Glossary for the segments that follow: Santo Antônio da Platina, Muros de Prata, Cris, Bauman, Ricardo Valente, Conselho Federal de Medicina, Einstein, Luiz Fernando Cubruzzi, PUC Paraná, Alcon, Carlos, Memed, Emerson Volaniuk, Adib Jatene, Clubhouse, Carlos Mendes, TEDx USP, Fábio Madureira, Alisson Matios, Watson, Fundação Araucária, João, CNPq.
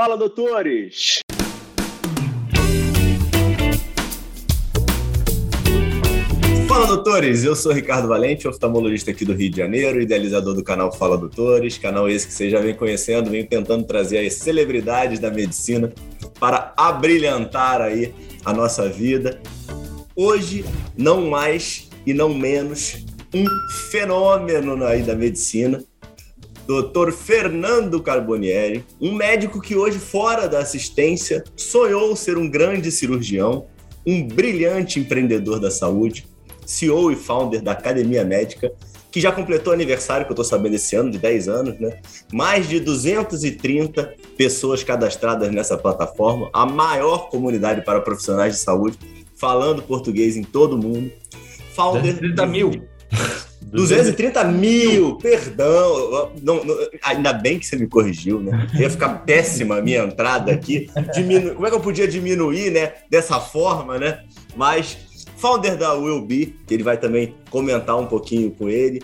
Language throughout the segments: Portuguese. Fala, doutores! Fala, doutores! Eu sou Ricardo Valente, oftalmologista aqui do Rio de Janeiro, idealizador do canal Fala Doutores, canal esse que vocês já vem conhecendo, vem tentando trazer as celebridades da medicina para abrilhantar aí a nossa vida. Hoje, não mais e não menos, um fenômeno aí da medicina, Dr. Fernando Carbonieri, um médico que hoje, fora da assistência, sonhou ser um grande cirurgião, um brilhante empreendedor da saúde, CEO e founder da Academia Médica, que já completou aniversário, que eu estou sabendo esse ano, de 10 anos, né? Mais de 230 pessoas cadastradas nessa plataforma, a maior comunidade para profissionais de saúde, falando português em todo o mundo. Founder 230 mil, perdão, não, ainda bem que você me corrigiu, né? Ia ficar péssima a minha entrada aqui. Como é que eu podia diminuir, né? Dessa forma, né? Mas, founder da Will Be, que ele vai também comentar um pouquinho com ele,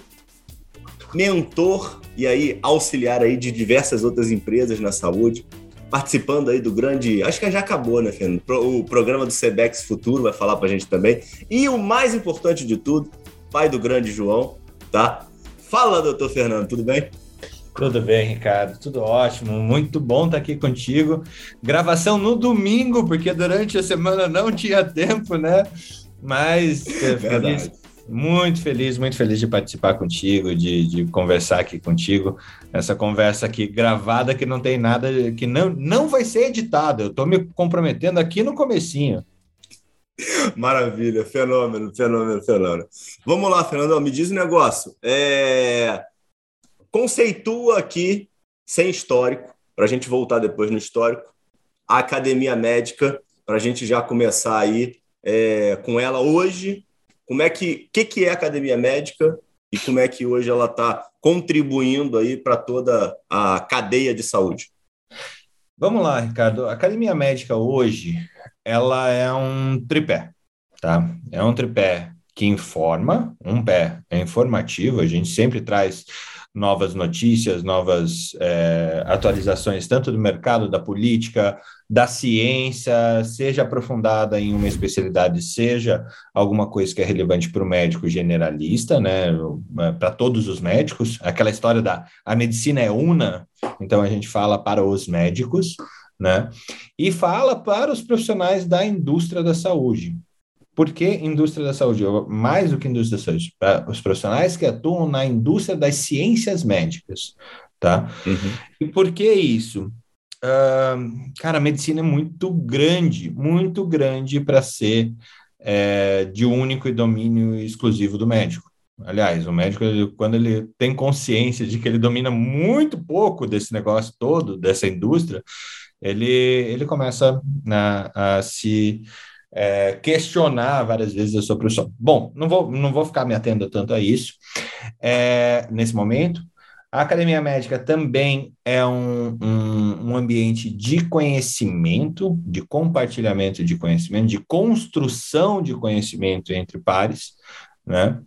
mentor e aí auxiliar aí de diversas outras empresas na saúde, participando aí do grande, acho que já acabou, né, Fernando? O programa do Sebex Futuro vai falar pra gente também. E o mais importante de tudo, pai do grande João, tá? Fala, doutor Fernando, tudo bem? Tudo bem, Ricardo, tudo ótimo, muito bom estar aqui contigo. Gravação no domingo, porque durante a semana não tinha tempo, né? Mas feliz, muito feliz de participar contigo, de conversar aqui contigo. Essa conversa aqui gravada que não tem nada, que não vai ser editada, eu estou me comprometendo aqui no comecinho. Maravilha, fenômeno. Vamos lá, Fernando, me diz um negócio. Conceitua aqui, sem histórico, para a gente voltar depois no histórico, a Academia Médica, para a gente já começar aí com ela hoje. Como é que é a Academia Médica e como é que hoje ela está contribuindo aí para toda a cadeia de saúde? Vamos lá, Ricardo. A Academia Médica hoje, ela é um tripé, tá? É um tripé que informa, um pé é informativo, a gente sempre traz novas notícias, novas atualizações, tanto do mercado, da política, da ciência, seja aprofundada em uma especialidade, seja alguma coisa que é relevante para o médico generalista, né? Para todos os médicos, aquela história da a medicina é una, então a gente fala para os médicos, né? E fala para os profissionais da indústria da saúde. Por que indústria da saúde? Mais do que indústria da saúde, para os profissionais que atuam na indústria das ciências médicas, tá? Uhum. E por que isso? Cara, a medicina é muito grande para ser de único e domínio exclusivo do médico. Aliás, o médico, quando ele tem consciência de que ele domina muito pouco desse negócio todo, dessa indústria, ele começa a se questionar várias vezes a sua profissão. Bom, não vou ficar me atendo tanto a isso nesse momento. A Academia Médica também é um ambiente de conhecimento, de compartilhamento de conhecimento, de construção de conhecimento entre pares, né?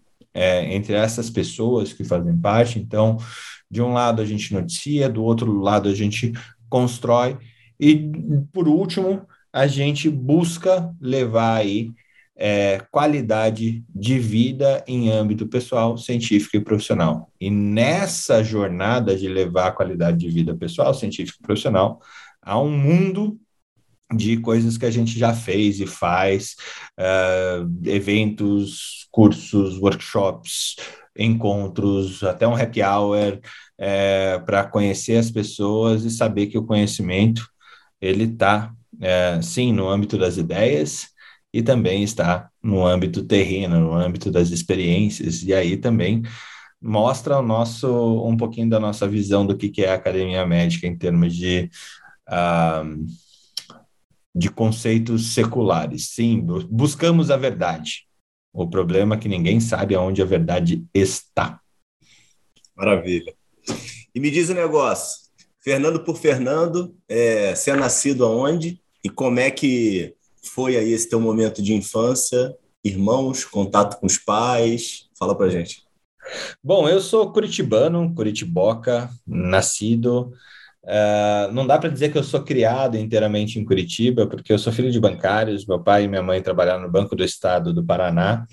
Entre essas pessoas que fazem parte. Então, de um lado a gente noticia, do outro lado a gente constrói. E, por último, a gente busca levar aí qualidade de vida em âmbito pessoal, científico e profissional. E nessa jornada de levar qualidade de vida pessoal, científico e profissional, há um mundo de coisas que a gente já fez e faz, eventos, cursos, workshops, encontros, até um happy hour, para conhecer as pessoas e saber que o conhecimento, ele está, sim, no âmbito das ideias e também está no âmbito terreno, no âmbito das experiências. E aí também mostra um pouquinho da nossa visão do que é a Academia Médica em termos de conceitos seculares. Sim, buscamos a verdade. O problema é que ninguém sabe aonde a verdade está. Maravilha. E me diz um negócio. Fernando por Fernando, você é nascido aonde? E como é que foi aí esse teu momento de infância? Irmãos, contato com os pais? Fala pra gente. Bom, eu sou curitibano, curitiboca, nascido Não dá para dizer que eu sou criado inteiramente em Curitiba, porque eu sou filho de bancários, meu pai e minha mãe trabalharam no Banco do Estado do Paraná,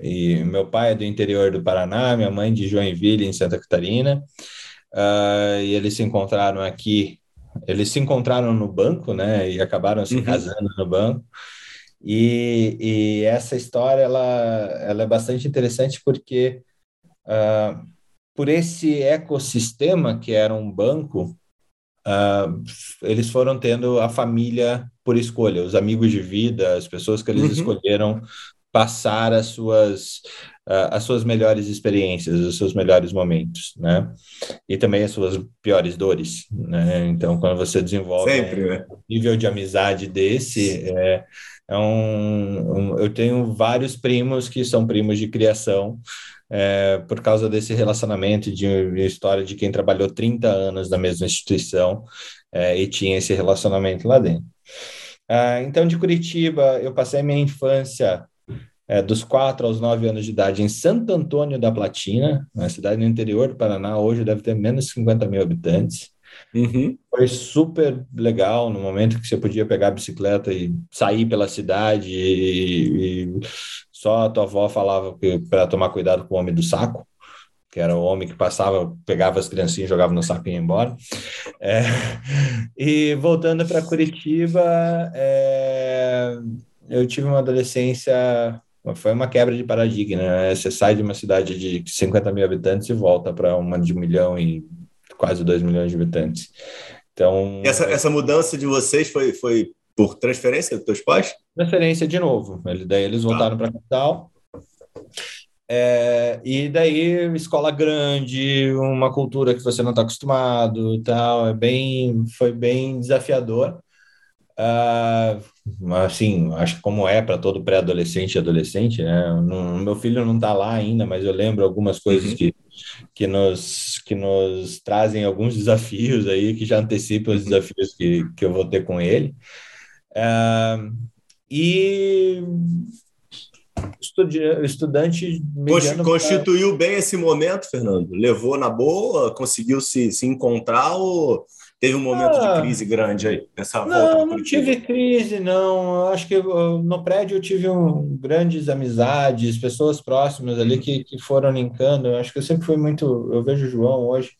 e meu pai é do interior do Paraná, minha mãe de Joinville, em Santa Catarina, e eles se encontraram aqui, eles se encontraram no banco, né, e acabaram se casando no banco, e essa história, ela é bastante interessante porque... por esse ecossistema que era um banco, eles foram tendo a família por escolha, os amigos de vida, as pessoas que eles escolheram passar as suas melhores experiências, os seus melhores momentos, né? E também as suas piores dores, né? Então, quando você desenvolve um nível de amizade desse, eu tenho vários primos que são primos de criação, por causa desse relacionamento, de história de quem trabalhou 30 anos na mesma instituição, e tinha esse relacionamento lá dentro. Então, de Curitiba, eu passei minha infância dos 4 aos 9 anos de idade em Santo Antônio da Platina, uma cidade no interior do Paraná, hoje deve ter menos de 50 mil habitantes. Foi super legal no momento que você podia pegar a bicicleta e sair pela cidade e só a tua avó falava para tomar cuidado com o homem do saco, que era o homem que passava, pegava as criancinhas, jogava no saco e ia embora. E voltando para Curitiba, eu tive uma adolescência... Foi uma quebra de paradigma, né? Você sai de uma cidade de 50 mil habitantes e volta para uma de 1 milhão e quase 2 milhões de habitantes. Então... Essa mudança de vocês foi por transferência dos teus pais? Transferência de novo. Daí eles voltaram para a capital. E daí, escola grande, uma cultura que você não está acostumado, tal. Foi bem desafiador. Assim, acho que como é para todo pré-adolescente e adolescente, né? Meu filho não está lá ainda, mas eu lembro algumas coisas que nos trazem alguns desafios aí, que já antecipam os desafios que eu vou ter com ele. E estudante... Constituiu bem esse momento, Fernando? Levou na boa? Conseguiu se encontrar ou... Teve um momento de crise grande aí, nessa volta? Não tive crise, não. Acho que no prédio eu tive grandes amizades, pessoas próximas ali que foram linkando. Eu acho que eu sempre fui muito... Eu vejo o João hoje,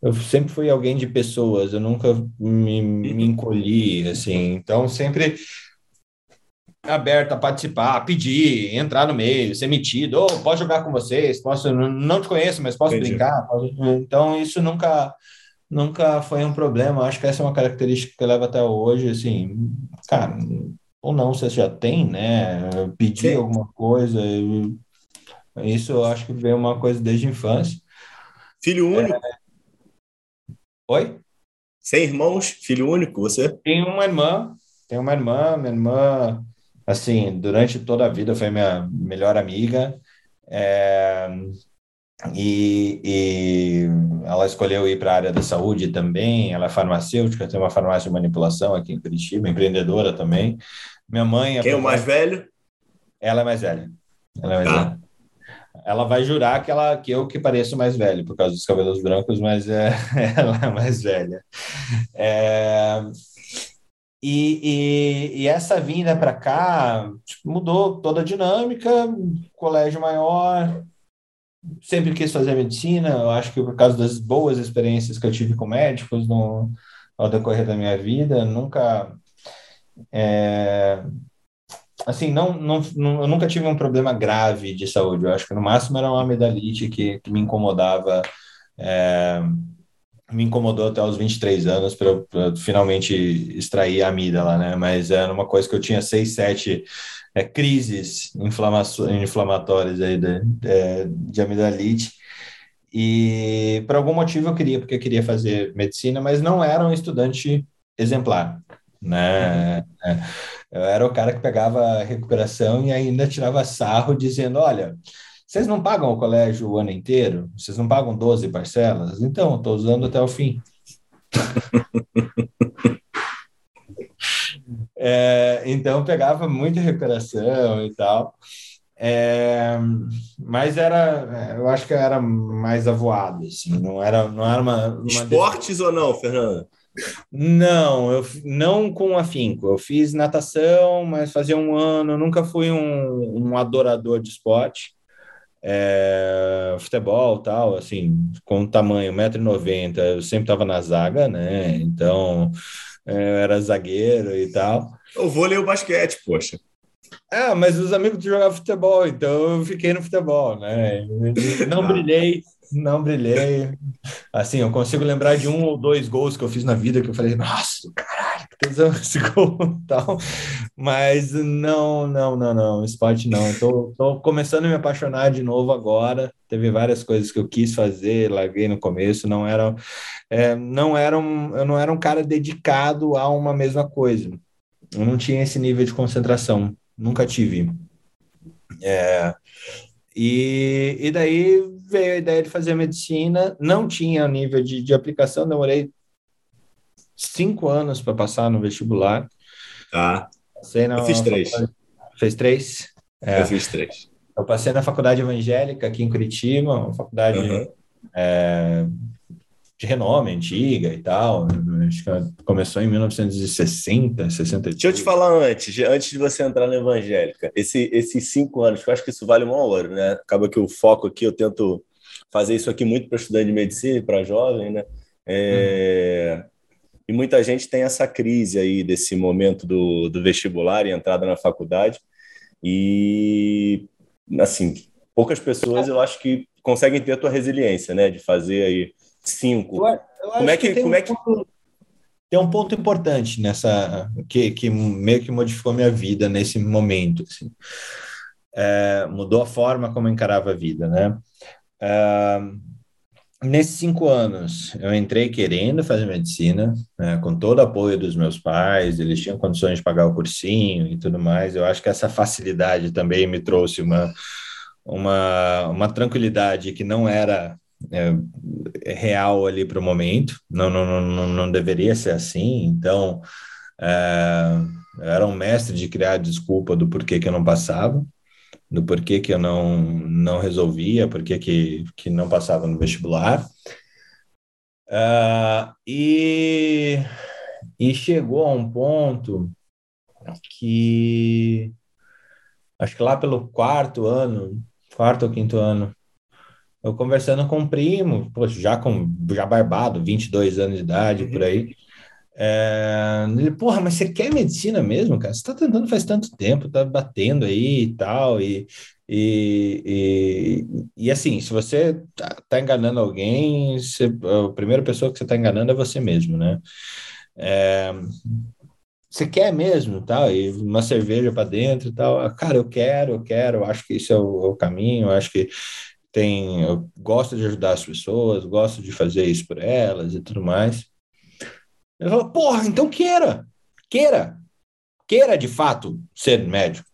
eu sempre fui alguém de pessoas, eu nunca me encolhi, assim. Então, sempre aberto a participar, a pedir, entrar no meio, ser metido. Posso jogar com vocês, posso... Não te conheço, mas posso brincar. Então, isso nunca foi um problema. Acho que essa é uma característica que eu levo até hoje, assim, cara, ou não, você já tem, né, pedir alguma coisa, isso eu acho que veio uma coisa desde a infância. Filho único? Oi? Sem irmãos, filho único, você? Tenho uma irmã, minha irmã, assim, durante toda a vida foi minha melhor amiga, E ela escolheu ir para a área da saúde também. Ela é farmacêutica, tem uma farmácia de manipulação aqui em Curitiba, empreendedora também. Minha mãe... Quem é o mais velho? Ela é mais velha. Ela é mais velha. Ela vai jurar que eu que pareço mais velho, por causa dos cabelos brancos, mas ela é mais velha. E essa vinda para cá mudou toda a dinâmica, colégio maior... Sempre quis fazer medicina, eu acho que por causa das boas experiências que eu tive com médicos ao decorrer da minha vida, nunca... assim, eu nunca tive um problema grave de saúde, eu acho que no máximo era uma amidalite que me incomodava, me incomodou até os 23 anos para finalmente extrair a amígdala, né? Mas era uma coisa que eu tinha 6, 7... crises inflamatórias aí de amidalite, e por algum motivo porque eu queria fazer medicina, mas não era um estudante exemplar, né? Eu era o cara que pegava recuperação e ainda tirava sarro dizendo, olha, vocês não pagam o colégio o ano inteiro? Vocês não pagam 12 parcelas? Então, eu estou usando até o fim. Então, pegava muita recuperação e tal. Mas era, eu acho que era mais avoado, assim, não era uma esportes ou não, Fernando? Não, eu não com afinco. Eu fiz natação, mas fazia um ano. Eu nunca fui um adorador de esporte, futebol, tal, assim, com tamanho 1,90 m, eu sempre estava na zaga, né? Então eu era zagueiro e tal. Eu vou ler o basquete, poxa. Mas os amigos jogavam futebol, então eu fiquei no futebol, né? Não brilhei. Assim, eu consigo lembrar de 1 ou 2 gols que eu fiz na vida, que eu falei, nossa, caralho, que tesão esse gol e tal. Mas não, esporte não. Estou começando a me apaixonar de novo agora. Teve várias coisas que eu quis fazer, larguei no começo, eu não era um cara dedicado a uma mesma coisa. Eu não tinha esse nível de concentração. Nunca tive. E daí veio a ideia de fazer medicina. Não tinha nível de aplicação. Demorei 5 anos para passar no vestibular. Tá. Eu fiz 3. Fez 3? Eu fiz 3. Eu passei na faculdade evangélica aqui em Curitiba, uma faculdade de renome, antiga e tal. Acho que começou em 1960, 63. Deixa eu te falar antes de você entrar na evangélica. Esses 5 anos, eu acho que isso vale uma hora, né? Acaba que o foco aqui, eu tento fazer isso aqui muito para estudante de medicina e para jovem, né? E muita gente tem essa crise aí desse momento do vestibular e entrada na faculdade. E, assim, poucas pessoas, eu acho que conseguem ter a tua resiliência, né? De fazer aí 5. Tem um ponto importante nessa que meio que modificou minha vida nesse momento, assim. Mudou a forma como eu encarava a vida, né? Nesses 5 anos, eu entrei querendo fazer medicina, né, com todo o apoio dos meus pais, eles tinham condições de pagar o cursinho e tudo mais. Eu acho que essa facilidade também me trouxe uma tranquilidade que não era real ali para o momento. Não deveria ser assim. Então, eu era um mestre de criar desculpa do porquê que eu não passava, do porquê que eu não resolvia, porquê que não passava no vestibular. E chegou a um ponto que, acho que lá pelo 4º ou 5º ano, eu conversando com um primo, poxa, já barbado, 22 anos de idade, por aí. Ele, porra, mas você quer medicina mesmo, cara? Você tá tentando faz tanto tempo, tá batendo aí e tal. E assim, se você tá enganando alguém, a primeira pessoa que você tá enganando é você mesmo, né? Você quer mesmo, tal, e uma cerveja para dentro e tal. Cara, eu quero, acho que isso é o caminho, acho que eu gosto de ajudar as pessoas, gosto de fazer isso por elas e tudo mais. Ele falou, porra, então queira de fato ser médico,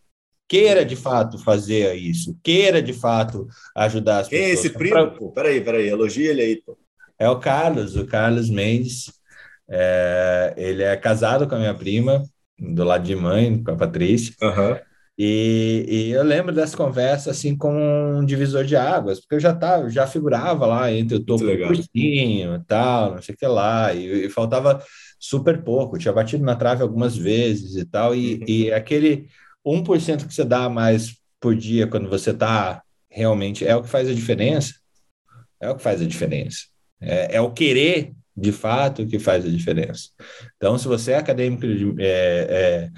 queira de fato fazer isso, queira de fato ajudar as pessoas. Quem é esse primo? Pô, peraí, elogia ele aí, pô. É o Carlos Mendes. Ele é casado com a minha prima, do lado de mãe, com a Patrícia. E eu lembro dessa conversa assim como um divisor de águas, porque eu já figurava lá entre o topo do cursinho e tal, não sei o que lá, e faltava super pouco, eu tinha batido na trave algumas vezes e tal, e aquele 1% que você dá a mais por dia quando você tá realmente, é o que faz a diferença, é o querer de fato que faz a diferença. Então, se você é acadêmico, é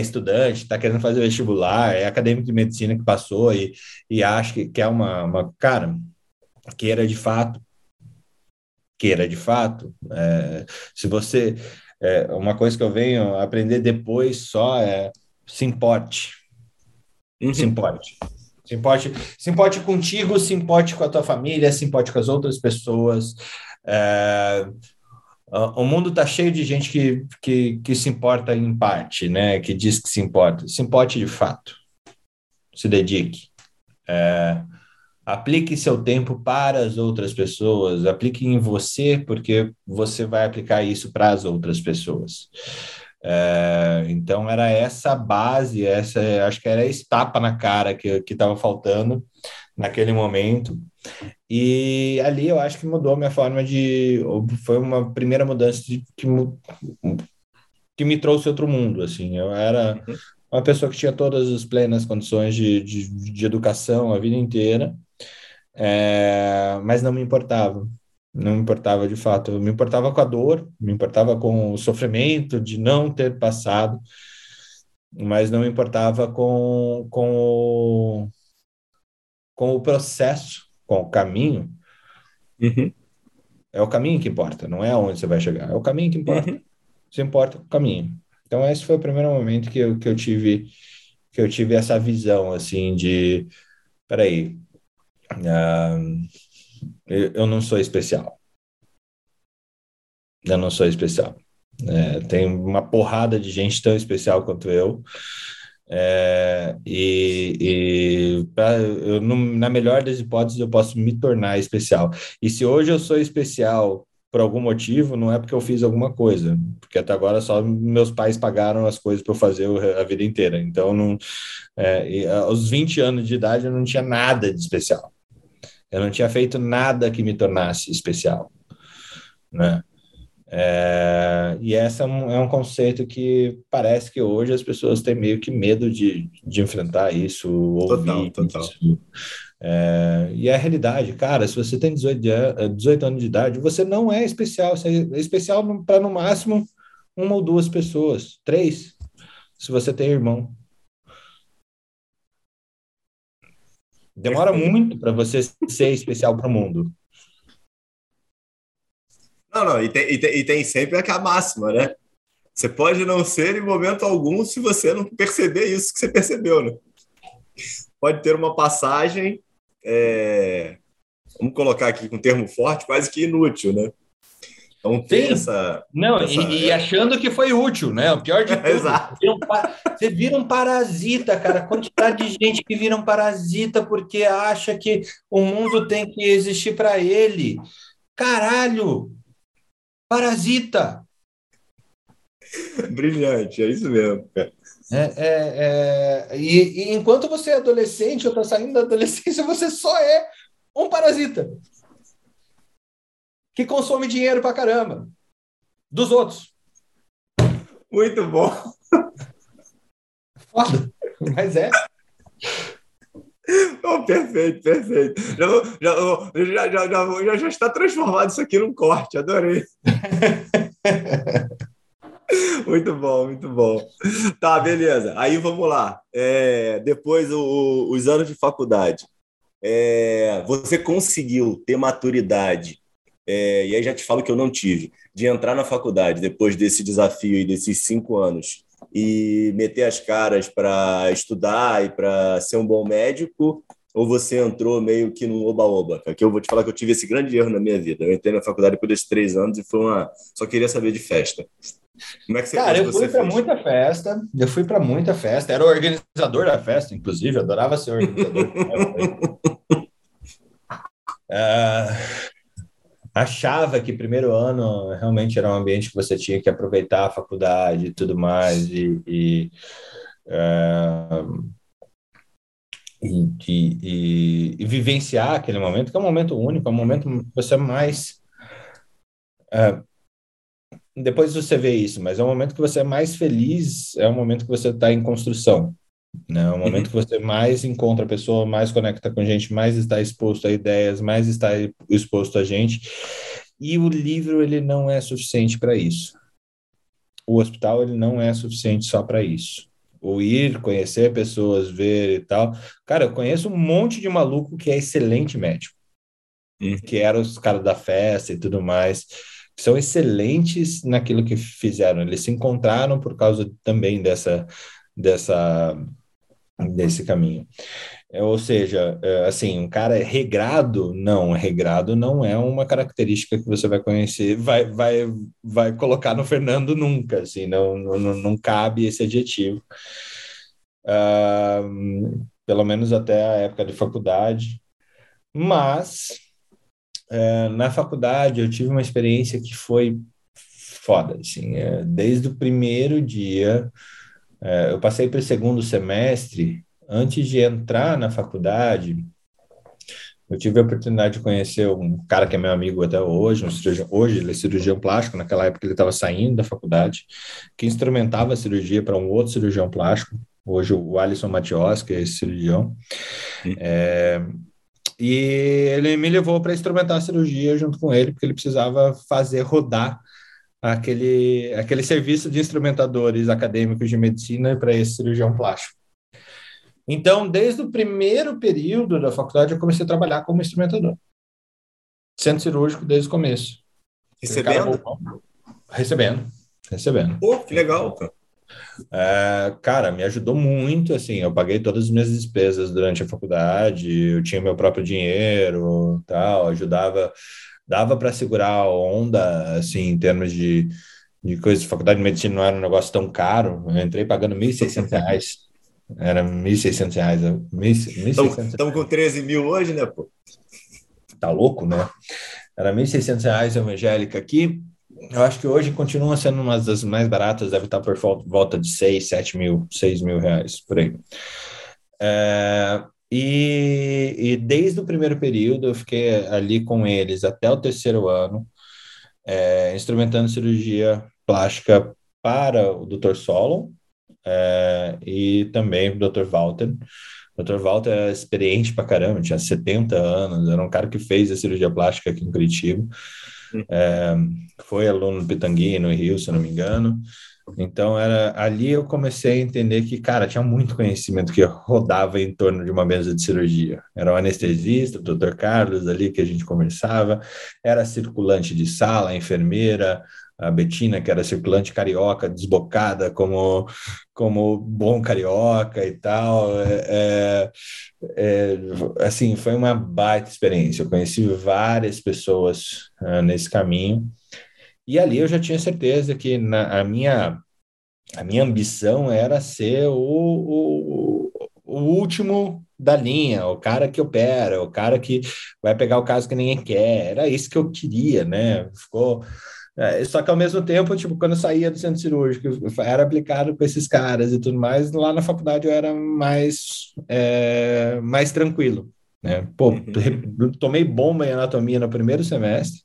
estudante, está querendo fazer vestibular, é acadêmico de medicina que passou e acha que é uma... Cara, queira de fato. Se você... uma coisa que eu venho aprender depois só é se importe. Se importe contigo, se importe com a tua família, se importe com as outras pessoas. O mundo está cheio de gente que se importa em parte, né? Que diz que se importa. Se importe de fato. Se dedique. Aplique seu tempo para as outras pessoas. Aplique em você, porque você vai aplicar isso para as outras pessoas. Então era essa base, acho que era a estapa na cara que estava faltando naquele momento. E ali eu acho que mudou a minha forma de... Foi uma primeira mudança que me trouxe outro mundo, assim. Eu era uma pessoa que tinha todas as plenas condições de educação a vida inteira, mas não me importava. Não me importava de fato. Eu me importava com a dor, me importava com o sofrimento de não ter passado, mas não me importava com o processo, com o caminho. Uhum. É o caminho que importa, não é onde você vai chegar, é o caminho que importa. Uhum. Você importa com o caminho. Então esse foi o primeiro momento que eu tive essa visão, assim, de... Peraí... eu não sou especial. Eu não sou especial. Tem uma porrada de gente tão especial quanto eu. Na melhor das hipóteses, eu posso me tornar especial. E se hoje eu sou especial por algum motivo, não é porque eu fiz alguma coisa. Porque até agora só meus pais pagaram as coisas para eu fazer a vida inteira. Então, aos 20 anos de idade, eu não tinha nada de especial. Eu não tinha feito nada que me tornasse especial, né? E esse é um conceito que parece que hoje as pessoas têm meio que medo de enfrentar isso, ouvir total. Isso. E a realidade, cara, se você tem 18 anos de idade, você não é especial. Você é especial para, no máximo, uma ou duas pessoas. 3, se você tem irmão. Demora muito para você ser especial para o mundo. Não, e tem sempre aquela máxima, né? Você pode não ser em momento algum se você não perceber isso que você percebeu, né? Pode ter uma passagem, vamos colocar aqui com um termo forte, quase que inútil, né? Então tem essa... E achando que foi útil, né? O pior de tudo. Exato. Você vira um parasita, cara. A quantidade de gente que vira um parasita porque acha que o mundo tem que existir para ele. Caralho! Parasita! Brilhante, é isso mesmo, cara. E enquanto você é adolescente, ou está saindo da adolescência, você só é um parasita que consome dinheiro pra caramba dos outros. Muito bom. Foda, mas é. Oh, perfeito. Já está transformado isso aqui num corte, adorei. Muito bom. Tá, beleza. Aí vamos lá. Depois os anos de faculdade. Você conseguiu ter maturidade? E aí já te falo que eu não tive, de entrar na faculdade depois desse desafio e desses 5 anos e meter as caras para estudar e para ser um bom médico, ou você entrou meio que num oba-oba? Que eu vou te falar que eu tive esse grande erro na minha vida. Eu entrei na faculdade por esses 3 anos e foi uma... Só queria saber de festa. Como é que você... Cara, eu fui para muita festa, era o organizador da festa, inclusive, eu adorava ser organizador. Achava que primeiro ano realmente era um ambiente que você tinha que aproveitar a faculdade e tudo mais, e vivenciar aquele momento, que é um momento único, é um momento que você mais... depois você vê isso, mas é um momento que você é mais feliz, é um momento que você está em construção, né? É um momento que você mais encontra a pessoa, mais conecta com gente, mais está exposto a ideias, mais está exposto a gente. E o livro, ele não é suficiente para isso. O hospital, ele não é suficiente só para isso. O ir, conhecer pessoas, ver e tal. Cara, eu conheço um monte de maluco que é excelente médico. Que eram os caras da festa e tudo mais. São excelentes naquilo que fizeram. Eles se encontraram por causa também desse caminho. Ou seja, assim, um cara regrado, não. Regrado não é uma característica que você vai conhecer, vai colocar no Fernando nunca, assim, não cabe esse adjetivo. Pelo menos até a época de faculdade. Mas, na faculdade, eu tive uma experiência que foi foda, assim, desde o primeiro dia, eu passei pelo segundo semestre, antes de entrar na faculdade, eu tive a oportunidade de conhecer um cara que é meu amigo até hoje, um cirurgião, hoje ele é cirurgião plástico, naquela época ele estava saindo da faculdade, que instrumentava a cirurgia para um outro cirurgião plástico, hoje o Alisson Matios, que é esse cirurgião, e ele me levou para instrumentar a cirurgia junto com ele, porque ele precisava fazer rodar aquele serviço de instrumentadores acadêmicos de medicina para esse cirurgião plástico. Então, desde o primeiro período da faculdade, eu comecei a trabalhar como instrumentador. Centro cirúrgico desde o começo. Recebendo? Recebendo. Pô, que legal, cara. Cara, me ajudou muito, assim, eu paguei todas as minhas despesas durante a faculdade, eu tinha meu próprio dinheiro, tal, ajudava, dava para segurar a onda, assim, em termos de coisas. Faculdade de medicina não era um negócio tão caro, eu entrei pagando R$1.600. Era R$1.600. Estamos com 13 mil hoje, né, pô? Tá louco, né? Era R$1.600 a Evangelica aqui. Eu acho que hoje continua sendo uma das mais baratas, deve estar por volta de 6, 7 mil, 6 mil reais, por aí. E desde o primeiro período eu fiquei ali com eles até o terceiro ano, instrumentando cirurgia plástica para o Dr. Solon, e também o Dr. Walter. O Dr. Walter era experiente pra caramba, tinha 70 anos, era um cara que fez a cirurgia plástica aqui em Curitiba. Foi aluno do Pitangui, no Rio, se eu não me engano. Então, ali eu comecei a entender que, cara, tinha muito conhecimento que rodava em torno de uma mesa de cirurgia. Era o anestesista, o Dr. Carlos, ali que a gente conversava, era circulante de sala, a enfermeira, a Betina, que era circulante carioca, desbocada como bom carioca e tal. Assim, foi uma baita experiência. Eu conheci várias pessoas nesse caminho. E ali eu já tinha certeza que a minha ambição era ser o último da linha, o cara que opera, o cara que vai pegar o caso que ninguém quer. Era isso que eu queria, né? Só que ao mesmo tempo, tipo, quando eu saía do centro cirúrgico, eu era aplicado com esses caras e tudo mais, lá na faculdade eu era mais tranquilo, né? Pô, tomei bomba em anatomia no primeiro semestre,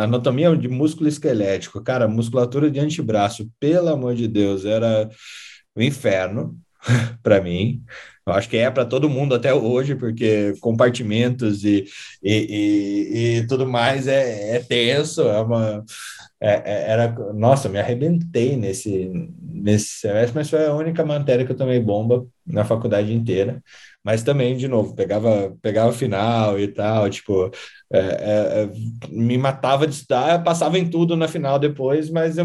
anatomia de músculo esquelético, cara, musculatura de antebraço, pelo amor de Deus, era um inferno para mim. Eu acho que é para todo mundo até hoje, porque compartimentos e tudo mais é tenso. Nossa, me arrebentei nesse semestre, mas foi a única matéria que eu tomei bomba na faculdade inteira. Mas também, de novo, pegava o final e tal, tipo, me matava de estudar, passava em tudo na final depois, mas,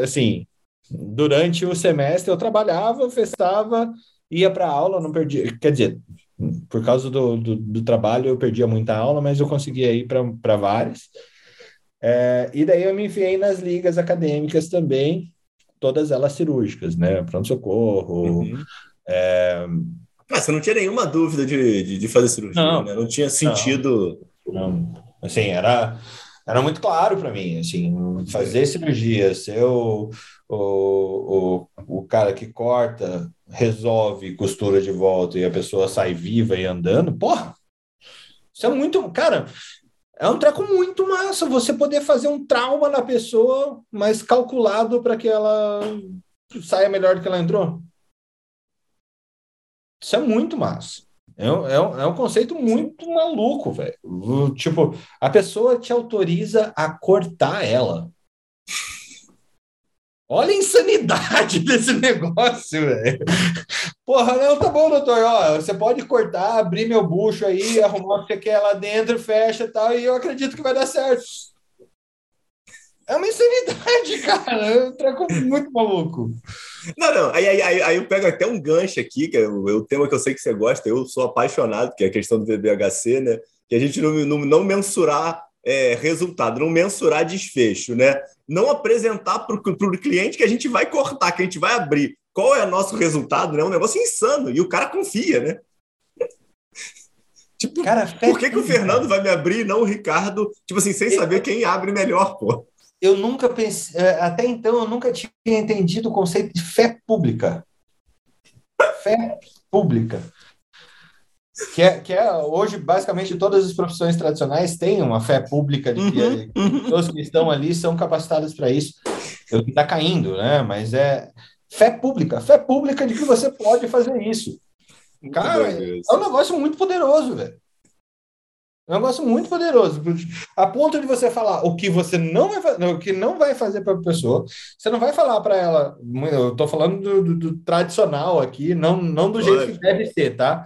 assim, durante o semestre eu trabalhava, festava, ia para aula, não perdia, quer dizer, por causa do trabalho eu perdia muita aula, mas eu conseguia ir para várias. E daí eu me enfiei nas ligas acadêmicas também, todas elas cirúrgicas, né? Pronto-socorro. Você não tinha nenhuma dúvida de fazer cirurgia, não, né? Não tinha sentido. Não. Assim, era muito claro para mim, assim, fazer cirurgia, ser o cara que corta, resolve, costura de volta e a pessoa sai viva e andando, porra, isso é muito, cara, é um treco muito massa, você poder fazer um trauma na pessoa, mas calculado para que ela saia melhor do que ela entrou. Isso é muito massa. É um conceito muito maluco, velho. Tipo, a pessoa te autoriza a cortar ela. Olha a insanidade desse negócio, velho. Porra, não, tá bom, doutor. Ó, você pode cortar, abrir meu bucho aí, arrumar o que você quer lá dentro, fecha e tal, e eu acredito que vai dar certo. É uma insanidade, cara. É um treco muito maluco. Não. Aí eu pego até um gancho aqui, que é o tema que eu sei que você gosta, eu sou apaixonado, que é a questão do VBHC, né? Que a gente não mensurar resultado, não mensurar desfecho, né? Não apresentar para o cliente que a gente vai cortar, que a gente vai abrir. Qual é o nosso resultado, né? É um negócio insano. E o cara confia, né? Tipo, cara, por que o Fernando vai me abrir e não o Ricardo? Tipo assim, sem saber quem abre melhor, pô. eu nunca pensei, até então eu nunca tinha entendido o conceito de fé pública. Fé pública. Que é hoje, basicamente, todas as profissões tradicionais têm uma fé pública de que pessoas que estão ali são capacitadas para isso. Eu tá caindo, né? Mas é fé pública de que você pode fazer isso. Cara, é um negócio muito poderoso, velho. É um negócio muito poderoso. A ponto de você falar o que você não vai fazer, o que não vai fazer para a pessoa, você não vai falar para ela. Eu tô falando do tradicional aqui, não do jeito que deve ser, tá?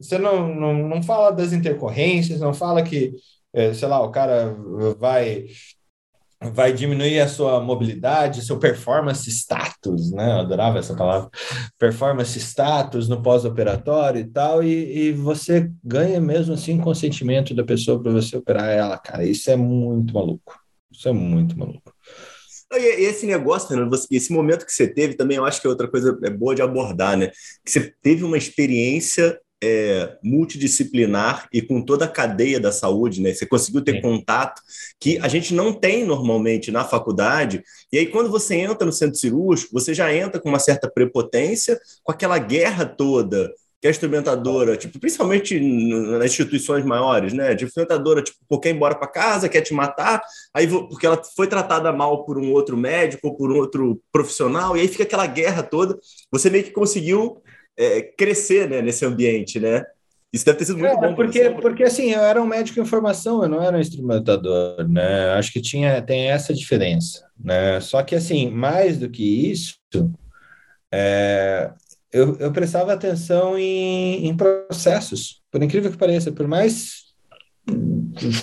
Você não fala das intercorrências, não fala que, sei lá, o cara vai diminuir a sua mobilidade, seu performance status, né? Eu adorava essa palavra. Performance status no pós-operatório e tal, e você ganha mesmo assim consentimento da pessoa para você operar ela, cara. Isso é muito maluco. Isso é muito maluco. E esse negócio, Fernando, esse momento que você teve também, eu acho que é outra coisa boa de abordar, né? Que você teve uma experiência multidisciplinar e com toda a cadeia da saúde, né? Você conseguiu ter contato que a gente não tem normalmente na faculdade, e aí quando você entra no centro cirúrgico, você já entra com uma certa prepotência, com aquela guerra toda que a instrumentadora, tipo, principalmente nas instituições maiores, né? De instrumentadora, tipo, pô, quer ir embora para casa, quer te matar, aí porque ela foi tratada mal por um outro médico ou por um outro profissional, e aí fica aquela guerra toda. Você meio que conseguiu crescer, né, nesse ambiente, né? Isso deve ter sido muito bom. Porque assim, eu era um médico em formação, eu não era um instrumentador, né? Acho que tem essa diferença, né? Só que assim, mais do que isso, eu prestava atenção em processos, por incrível que pareça, por mais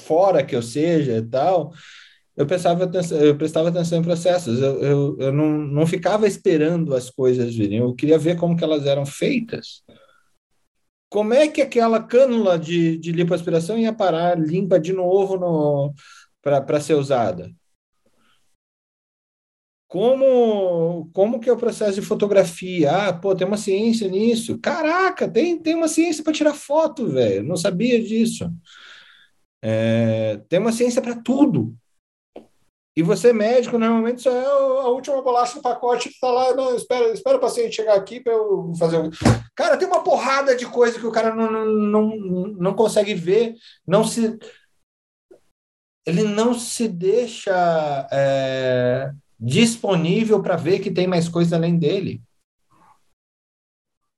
fora que eu seja e tal, eu prestava atenção em processos, eu não ficava esperando as coisas virem, eu queria ver como que elas eram feitas. Como é que aquela cânula de lipoaspiração ia parar limpa de novo para ser usada? Como que é o processo de fotografia? Ah, pô, tem uma ciência nisso. Caraca, tem uma ciência para tirar foto, velho, não sabia disso. Tem uma ciência para tudo. E você, médico, normalmente só é a última bolacha do pacote que está lá. Não, espera o paciente chegar aqui para eu fazer o... Cara, tem uma porrada de coisa que o cara não consegue ver, ele não se deixa disponível para ver que tem mais coisa além dele,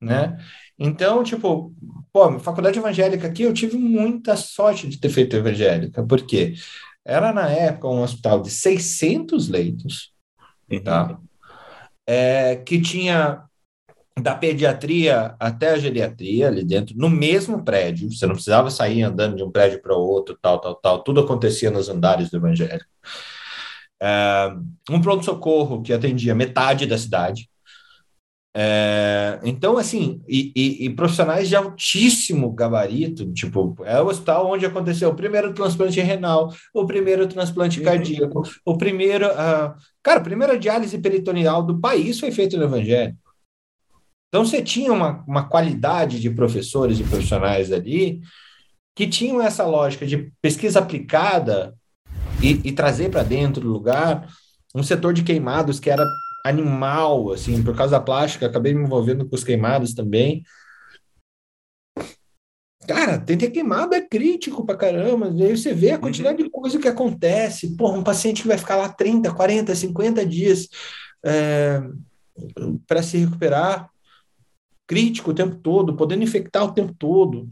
né? Então, tipo, pô, faculdade evangélica aqui, eu tive muita sorte de ter feito evangélica, por quê? Era, na época, um hospital de 600 leitos, tá? Que tinha da pediatria até a geriatria ali dentro, no mesmo prédio. Você não precisava sair andando de um prédio para o outro, tal. Tudo acontecia nos andares do Evangelho. Um pronto-socorro que atendia metade da cidade. Então, assim, e profissionais de altíssimo gabarito, tipo, é o hospital onde aconteceu o primeiro transplante renal, o primeiro transplante cardíaco, o primeiro... cara, a primeira diálise peritoneal do país foi feita no evangélico. Então, você tinha uma qualidade de professores e profissionais ali que tinham essa lógica de pesquisa aplicada e trazer para dentro do lugar um setor de queimados que era... animal, assim, por causa da plástica, acabei me envolvendo com os queimados também. Cara, ter queimado é crítico pra caramba, aí você vê a quantidade de coisa que acontece, porra, um paciente que vai ficar lá 30, 40, 50 dias para se recuperar, crítico o tempo todo, podendo infectar o tempo todo.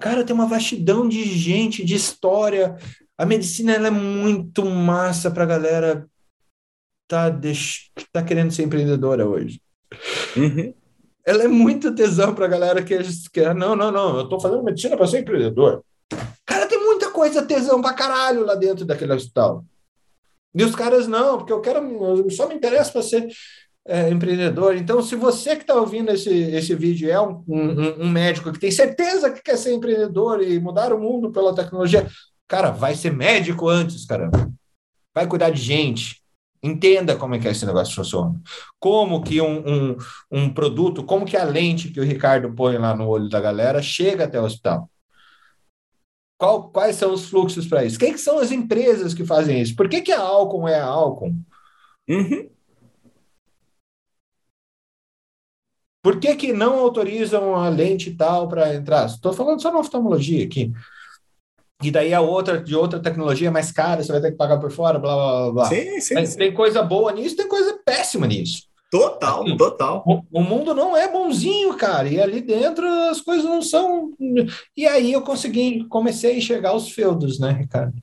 Cara, tem uma vastidão de gente, de história. A medicina, ela é muito massa pra galera tá querendo ser empreendedora hoje. Ela é muito tesão pra galera que não, eu tô fazendo medicina para ser empreendedor. Cara, tem muita coisa tesão pra caralho lá dentro daquele hospital. E os caras não, porque eu só me interesso para ser empreendedor. Então, se você que tá ouvindo esse vídeo é um médico que tem certeza que quer ser empreendedor e mudar o mundo pela tecnologia, cara, vai ser médico antes, caramba. Vai cuidar de gente. Entenda como é que esse negócio funciona. Como que um produto, como que a lente que o Ricardo põe lá no olho da galera chega até o hospital. Quais são os fluxos para isso? Quem que são as empresas que fazem isso? Por que que a Alcon é a Alcon? Uhum. Por que que não autorizam a lente tal para entrar? Estou falando só na oftalmologia aqui. E daí a outra, de outra tecnologia mais cara, você vai ter que pagar por fora, blá, blá, blá. Sim, sim. Mas sim. Tem coisa boa nisso, tem coisa péssima nisso. Total, total. O mundo não é bonzinho, cara, e ali dentro as coisas não são... E aí eu comecei a enxergar os feudos, né, Ricardo?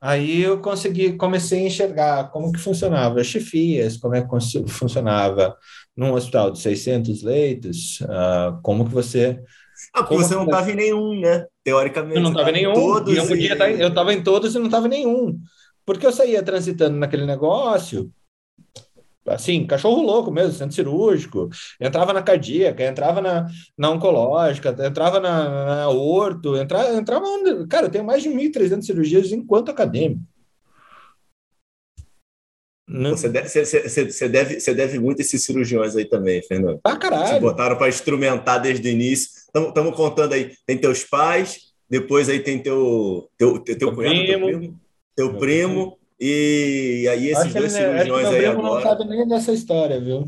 Aí eu comecei a enxergar como que funcionava as chefias, como é que funcionava num hospital de 600 leitos, como que você... Ah, porque você não estava em nenhum, né? Teoricamente. Eu não estava em nenhum. Todos eu estava em todos e não estava em nenhum. Porque eu saía transitando naquele negócio... assim, cachorro louco mesmo, centro cirúrgico, entrava na cardíaca, entrava na oncológica, entrava na orto, entrava... Cara, eu tenho mais de 1.300 cirurgias enquanto acadêmico. Você deve muito a esses cirurgiões aí também, Fernando. Ah, caralho! Te botaram para instrumentar desde o início. Estamos contando aí, tem teus pais, depois aí tem teu cunhado, teu primo. E aí esses dois cirurgiões aí agora... não sabe nem dessa história, viu?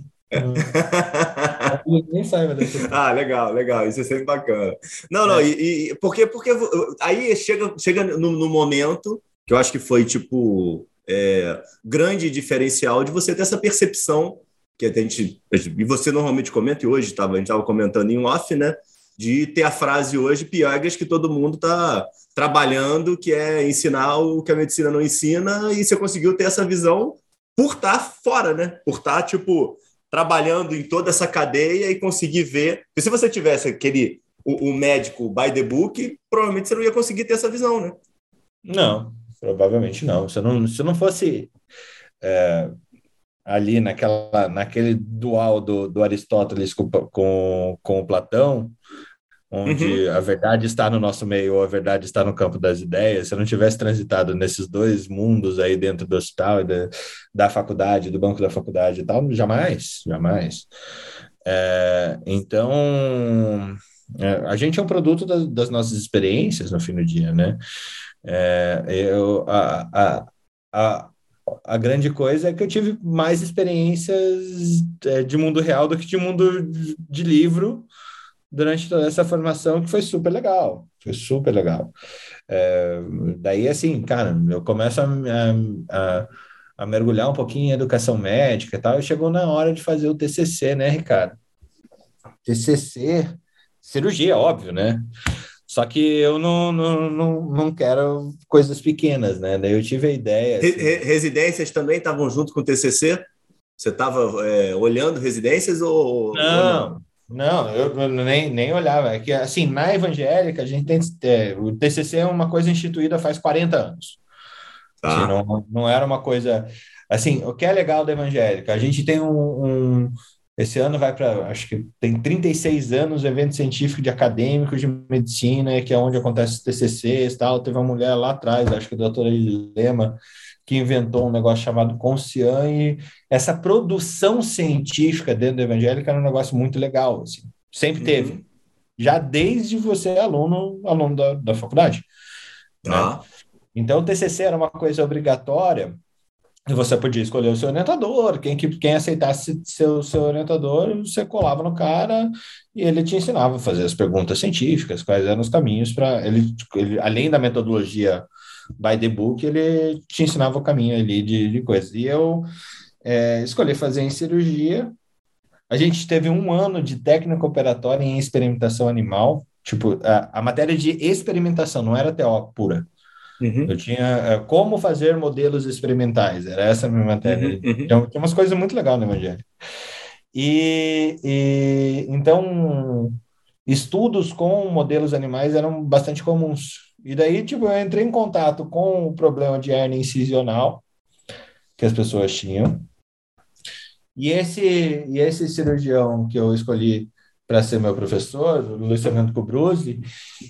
Nem sabe dessa história. Ah, legal, legal. Isso é sempre bacana. Não. E porque aí chega no momento que eu acho que foi, tipo, grande diferencial de você ter essa percepção que a gente... E você normalmente comenta, e hoje a gente estava comentando em off, né? De ter a frase hoje, piegas, que todo mundo está trabalhando, que é ensinar o que a medicina não ensina, e você conseguiu ter essa visão por estar fora, né? Por estar, tipo, trabalhando em toda essa cadeia e conseguir ver. Porque se você tivesse aquele, o médico by the book, provavelmente você não ia conseguir ter essa visão, né? Não, provavelmente não. Se não fosse ali naquele dual do Aristóteles com o Platão, onde a verdade está no nosso meio ou a verdade está no campo das ideias, se eu não tivesse transitado nesses dois mundos aí dentro do hospital, da faculdade, do banco da faculdade e tal, jamais. A gente é um produto das nossas experiências no fim do dia, né? A grande coisa é que eu tive mais experiências de mundo real do que de mundo de livro, durante toda essa formação, que foi super legal, daí, assim, cara, eu começo a mergulhar um pouquinho em educação médica e tal, e chegou na hora de fazer o TCC, né, Ricardo? TCC, cirurgia, óbvio, né? Só que eu não quero coisas pequenas, né? Daí eu tive a ideia... Assim. Residências também estavam junto com o TCC? Você estava olhando residências ou... Não. Não, eu nem olhava. É que, assim, na Evangelica, a gente tem... o TCC é uma coisa instituída faz 40 anos. Ah. Assim, não era uma coisa... Assim, o que é legal da Evangelica? A gente tem esse ano vai para... Acho que tem 36 anos de evento científico de acadêmicos de medicina, que é onde acontece os TCCs e tal. Teve uma mulher lá atrás, acho que a doutora Lema, que inventou um negócio chamado Conscian, e essa produção científica dentro da Evangelica era um negócio muito legal, assim. Sempre teve. Já desde você aluno da faculdade. Né? Então, o TCC era uma coisa obrigatória, e você podia escolher o seu orientador, quem aceitasse seu orientador, você colava no cara e ele te ensinava a fazer as perguntas científicas, quais eram os caminhos para... Ele, além da metodologia by the book, ele te ensinava o caminho ali de coisas. E eu escolhi fazer em cirurgia. A gente teve um ano de técnica operatória em experimentação animal. Tipo, a matéria de experimentação não era TO pura. Uhum. Eu tinha como fazer modelos experimentais. Era essa a minha matéria. Então, tinha umas coisas muito legais no Evangelho. E então, estudos com modelos animais eram bastante comuns. E daí, tipo, eu entrei em contato com o problema de hernia incisional que as pessoas tinham. E esse cirurgião que eu escolhi para ser meu professor, o Luiz Fernando Cubruzzi,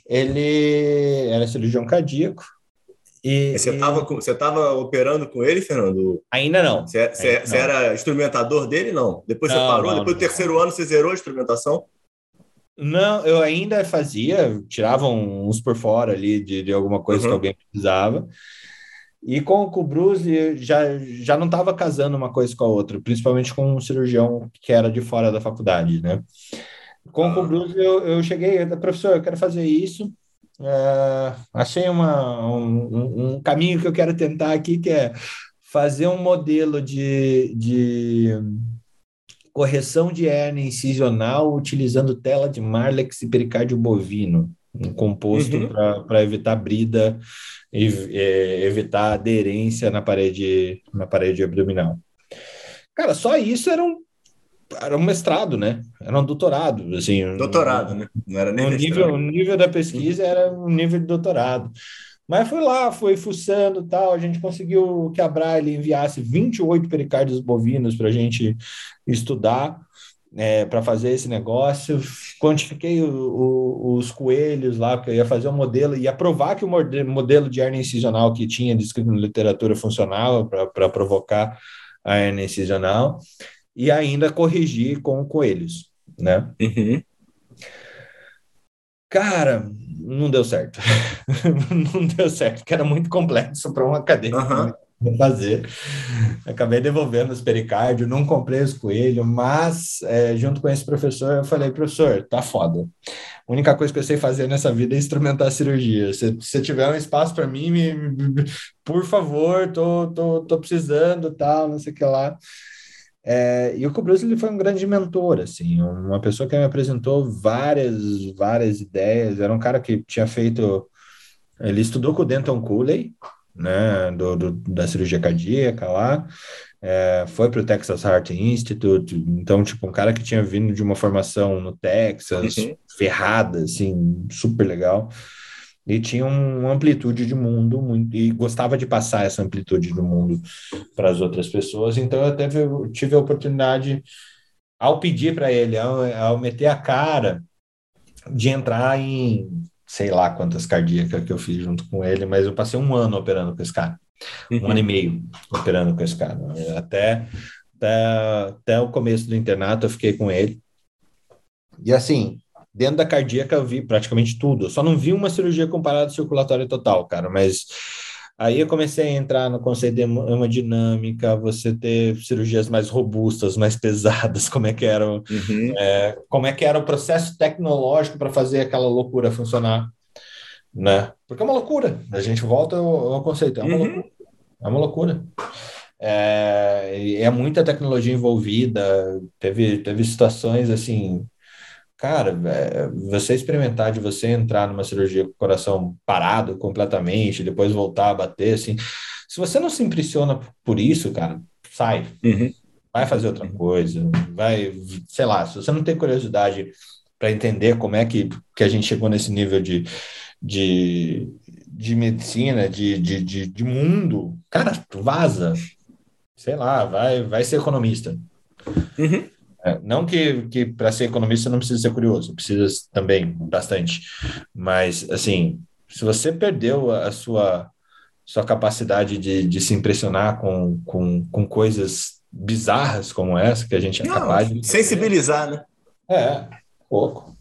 ele era cirurgião cardíaco. E você estava operando com ele, Fernando? Ainda não. Você era instrumentador dele, não? Depois você parou? Depois do terceiro ano você zerou a instrumentação? Não, eu ainda fazia, tirava uns por fora ali de alguma coisa que alguém precisava. E com o Bruce, já não estava casando uma coisa com a outra, principalmente com um cirurgião que era de fora da faculdade, né? Com o Bruce, eu cheguei, professor, eu quero fazer isso. Achei um caminho que eu quero tentar aqui, que é fazer um modelo de correção de hérnia incisional utilizando tela de Marlex e pericárdio bovino, um composto para evitar brida e evitar aderência na parede abdominal. Cara, só isso era um mestrado, né? Era um doutorado, assim. Doutorado, né? Não era nem mestrado. O nível da pesquisa era um nível de doutorado. Mas fui lá, fui fuçando e tal, a gente conseguiu que a Braille enviasse 28 pericárdios bovinos para a gente estudar, para fazer esse negócio. Quantifiquei os coelhos lá, porque eu ia fazer um modelo, ia provar que o modelo de hérnia incisional que tinha descrito na literatura funcionava para provocar a hérnia incisional. E ainda corrigir com coelhos, né? Cara, não deu certo. Não deu certo, porque era muito complexo para uma acadêmica fazer. Acabei devolvendo os pericárdios, não comprei os coelhos, mas junto com esse professor, eu falei, professor, tá foda. A única coisa que eu sei fazer nessa vida é instrumentar a cirurgia. Se você tiver um espaço para mim, por favor, tô precisando, tal, não sei o que lá. E o Bruce, ele foi um grande mentor, assim, uma pessoa que me apresentou várias ideias. Era um cara que tinha feito, ele estudou com o Denton Cooley, né, da cirurgia cardíaca lá, foi para o Texas Heart Institute. Então, tipo, um cara que tinha vindo de uma formação no Texas, ferrada, assim, super legal, e tinha uma amplitude de mundo muito, e gostava de passar essa amplitude do mundo para as outras pessoas. Então, eu até tive a oportunidade, ao pedir para ele, ao meter a cara, de entrar em sei lá quantas cardíacas que eu fiz junto com ele, mas eu passei um ano operando com esse cara. Um ano e meio operando com esse cara. Até o começo do internato eu fiquei com ele. E assim... Dentro da cardíaca eu vi praticamente tudo. Eu só não vi uma cirurgia com parada circulatória total, cara, mas aí eu comecei a entrar no conceito de hemodinâmica, você ter cirurgias mais robustas, mais pesadas, como é que era o processo tecnológico para fazer aquela loucura funcionar, né? Porque é uma loucura. A gente volta ao conceito, é uma loucura. É muita tecnologia envolvida, teve situações assim... Cara, você experimentar de você entrar numa cirurgia com o coração parado completamente, depois voltar a bater, assim... Se você não se impressiona por isso, cara, sai. Vai fazer outra coisa, vai... Sei lá, se você não tem curiosidade para entender como é que a gente chegou nesse nível de medicina, de mundo, cara, vaza. Sei lá, vai ser economista. Não que para ser economista você não precisa ser curioso, precisa também bastante, mas assim, se você perdeu a sua capacidade de se impressionar com coisas bizarras como essa que a gente é capaz de... Sensibilizar, né? Pouco.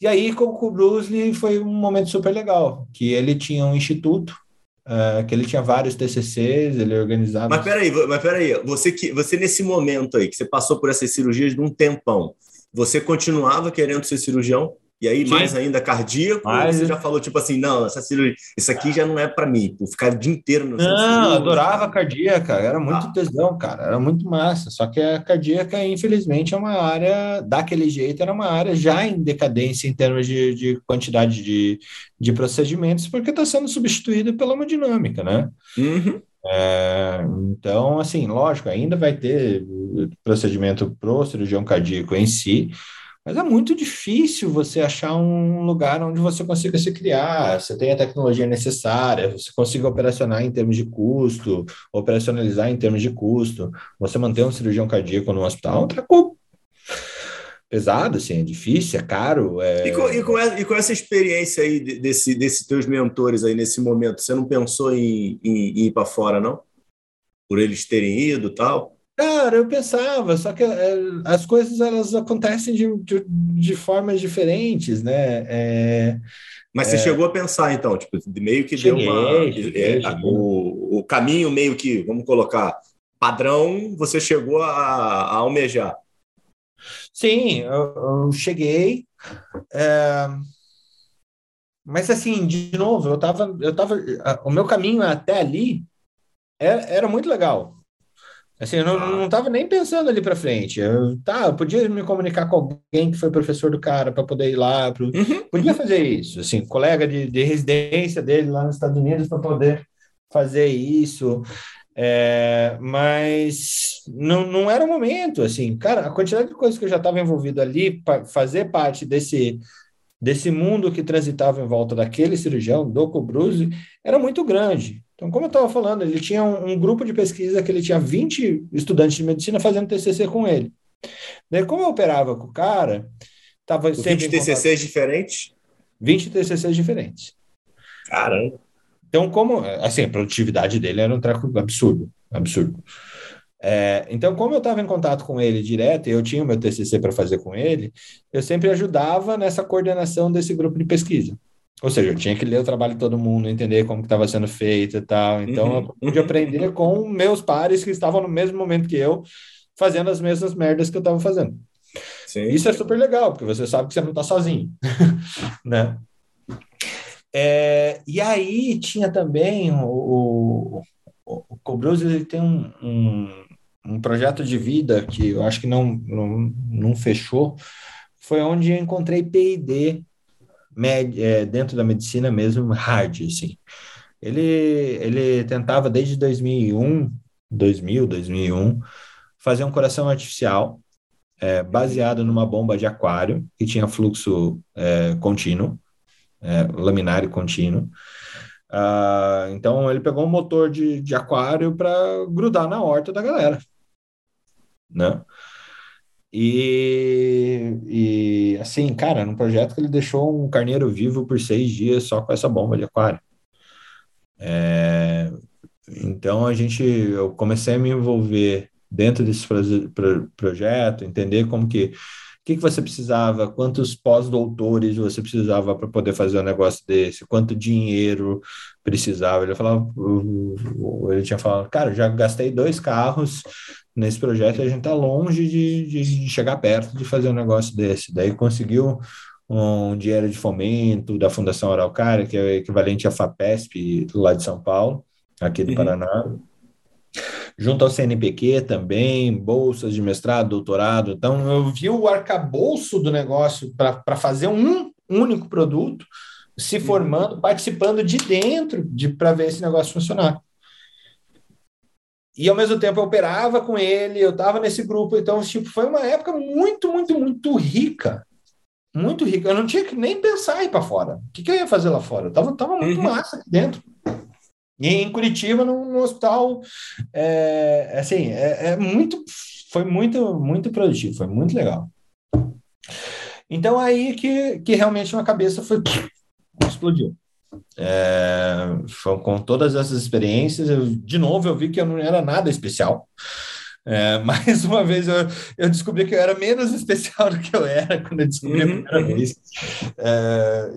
E aí com o Bruce Lee foi um momento super legal, que ele tinha um instituto, que ele tinha vários TCCs, ele organizava... Mas peraí, você nesse momento aí, que você passou por essas cirurgias de um tempão, você continuava querendo ser cirurgião? E aí, sim, mais ainda cardíaco? Mas... Você já falou, tipo assim, não, essa cirurgia, isso aqui já não é para mim, vou ficar o dia inteiro... Não, eu adorava a cardíaca, era muito tesão, cara, era muito massa, só que a cardíaca, infelizmente, é uma área, daquele jeito, era uma área já em decadência em termos de quantidade de procedimentos, porque está sendo substituída pela hemodinâmica, né? Então, assim, lógico, ainda vai ter procedimento pro cirurgião cardíaco em si, mas é muito difícil você achar um lugar onde você consiga se criar, você tem a tecnologia necessária, você consiga operacionar em termos de custo, operacionalizar em termos de custo. Você manter um cirurgião cardíaco no hospital é um trabalho pesado, assim, é difícil, é caro. E com essa experiência aí desses teus mentores aí nesse momento, você não pensou em ir para fora, não? Por eles terem ido e tal? Cara, eu pensava, só que as coisas elas acontecem de formas diferentes, né? Mas você chegou a pensar, então, tipo, meio que cheguei, deu uma... o caminho meio que, vamos colocar, padrão, você chegou a almejar. Sim, eu cheguei. Mas, assim, de novo, o meu caminho até ali era muito legal. Assim, eu não estava nem pensando ali para frente. Eu podia me comunicar com alguém que foi professor do cara para poder ir lá. Podia fazer isso. Assim, colega de residência dele lá nos Estados Unidos para poder fazer isso. Mas não era o momento. Assim, cara, a quantidade de coisas que eu já estava envolvido ali para fazer parte desse mundo que transitava em volta daquele cirurgião, do Cobruzzi, era muito grande. Então, como eu estava falando, ele tinha um grupo de pesquisa que ele tinha 20 estudantes de medicina fazendo TCC com ele. Daí, como eu operava com o cara... Tava sempre 20 TCCs diferentes? 20 TCCs diferentes. Caramba! Então, como... Assim, a produtividade dele era um treco absurdo. Absurdo. Então, como eu estava em contato com ele direto, e eu tinha o meu TCC para fazer com ele, eu sempre ajudava nessa coordenação desse grupo de pesquisa. Ou seja, eu tinha que ler o trabalho de todo mundo, entender como que estava sendo feito e tal. Então, eu pude aprender com meus pares que estavam no mesmo momento que eu, fazendo as mesmas merdas que eu estava fazendo. Sim. Isso é super legal, porque você sabe que você não está sozinho. Né? E aí, tinha também o Cobruzzi, ele tem um projeto de vida que eu acho que não fechou. Foi onde eu encontrei P&D dentro da medicina mesmo, hard, assim. Ele tentava desde 2001, fazer um coração artificial baseado numa bomba de aquário que tinha fluxo contínuo, laminar e contínuo. Então, ele pegou um motor de aquário para grudar na horta da galera, né? E assim, cara, num projeto que ele deixou um carneiro vivo por 6 dias só com essa bomba de aquário. Então, eu comecei a me envolver dentro desse projeto, entender como que você precisava, quantos pós-doutores você precisava para poder fazer um negócio desse, quanto dinheiro precisava. Ele tinha falado, cara, já gastei 2 carros nesse projeto, a gente está longe de chegar perto de fazer um negócio desse. Daí conseguiu um dinheiro de fomento da Fundação Araucária, que é equivalente à FAPESP, lá de São Paulo, aqui do Paraná. Junto ao CNPq também, bolsas de mestrado, doutorado. Então, eu vi o arcabouço do negócio para fazer um único produto, se formando, participando de dentro para ver esse negócio funcionar. E, ao mesmo tempo, eu operava com ele, eu estava nesse grupo. Então, tipo, foi uma época muito, muito, muito rica. Muito rica. Eu não tinha que nem pensar em ir para fora. O que eu ia fazer lá fora? Eu estava muito massa aqui dentro. E em Curitiba, num hospital, assim, foi muito, muito produtivo, foi muito legal. Então, aí que realmente minha cabeça explodiu. Com todas essas experiências, de novo, eu vi que eu não era nada especial. Mais uma vez, eu descobri que eu era menos especial do que eu era quando eu descobri a primeira vez.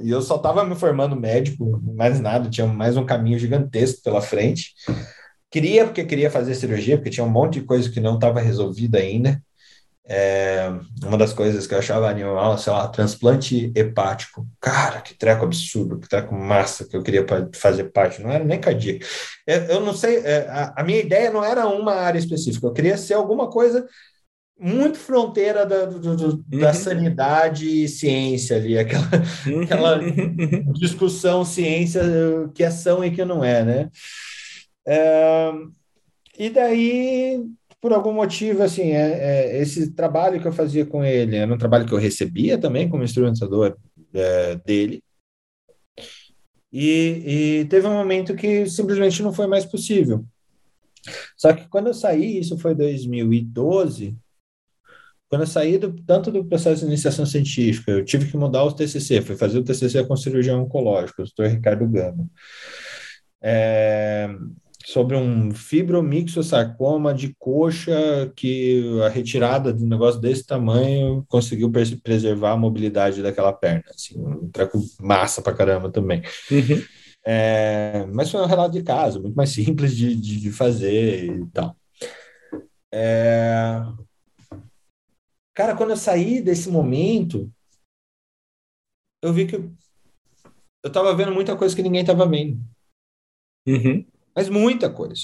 E eu só estava me formando médico, mais nada, tinha mais um caminho gigantesco pela frente. Porque queria fazer cirurgia, porque tinha um monte de coisa que não estava resolvida ainda. Uma das coisas que eu achava animal, sei lá, transplante hepático. Cara, que treco absurdo, que treco massa que eu queria fazer parte. Não era nem cardíaco. Eu não sei, a minha ideia não era uma área específica. Eu queria ser alguma coisa muito fronteira da sanidade e ciência ali. Aquela discussão ciência, que é são e que não é, né? E daí... Por algum motivo, assim, esse trabalho que eu fazia com ele era um trabalho que eu recebia também como instrumentador dele. E teve um momento que simplesmente não foi mais possível. Só que quando eu saí, isso foi 2012, quando eu saí tanto do processo de iniciação científica, eu tive que mudar o TCC, fui fazer o TCC com cirurgião oncológico, o Dr. Ricardo Gama. sobre um fibromixosarcoma de coxa, que a retirada de um negócio desse tamanho conseguiu preservar a mobilidade daquela perna, assim, um treco massa pra caramba também. Uhum. É, mas foi um relato de caso, muito mais simples de fazer e tal. É, cara, quando eu saí desse momento, eu vi que eu tava vendo muita coisa que ninguém tava vendo. Uhum. Mas muita coisa.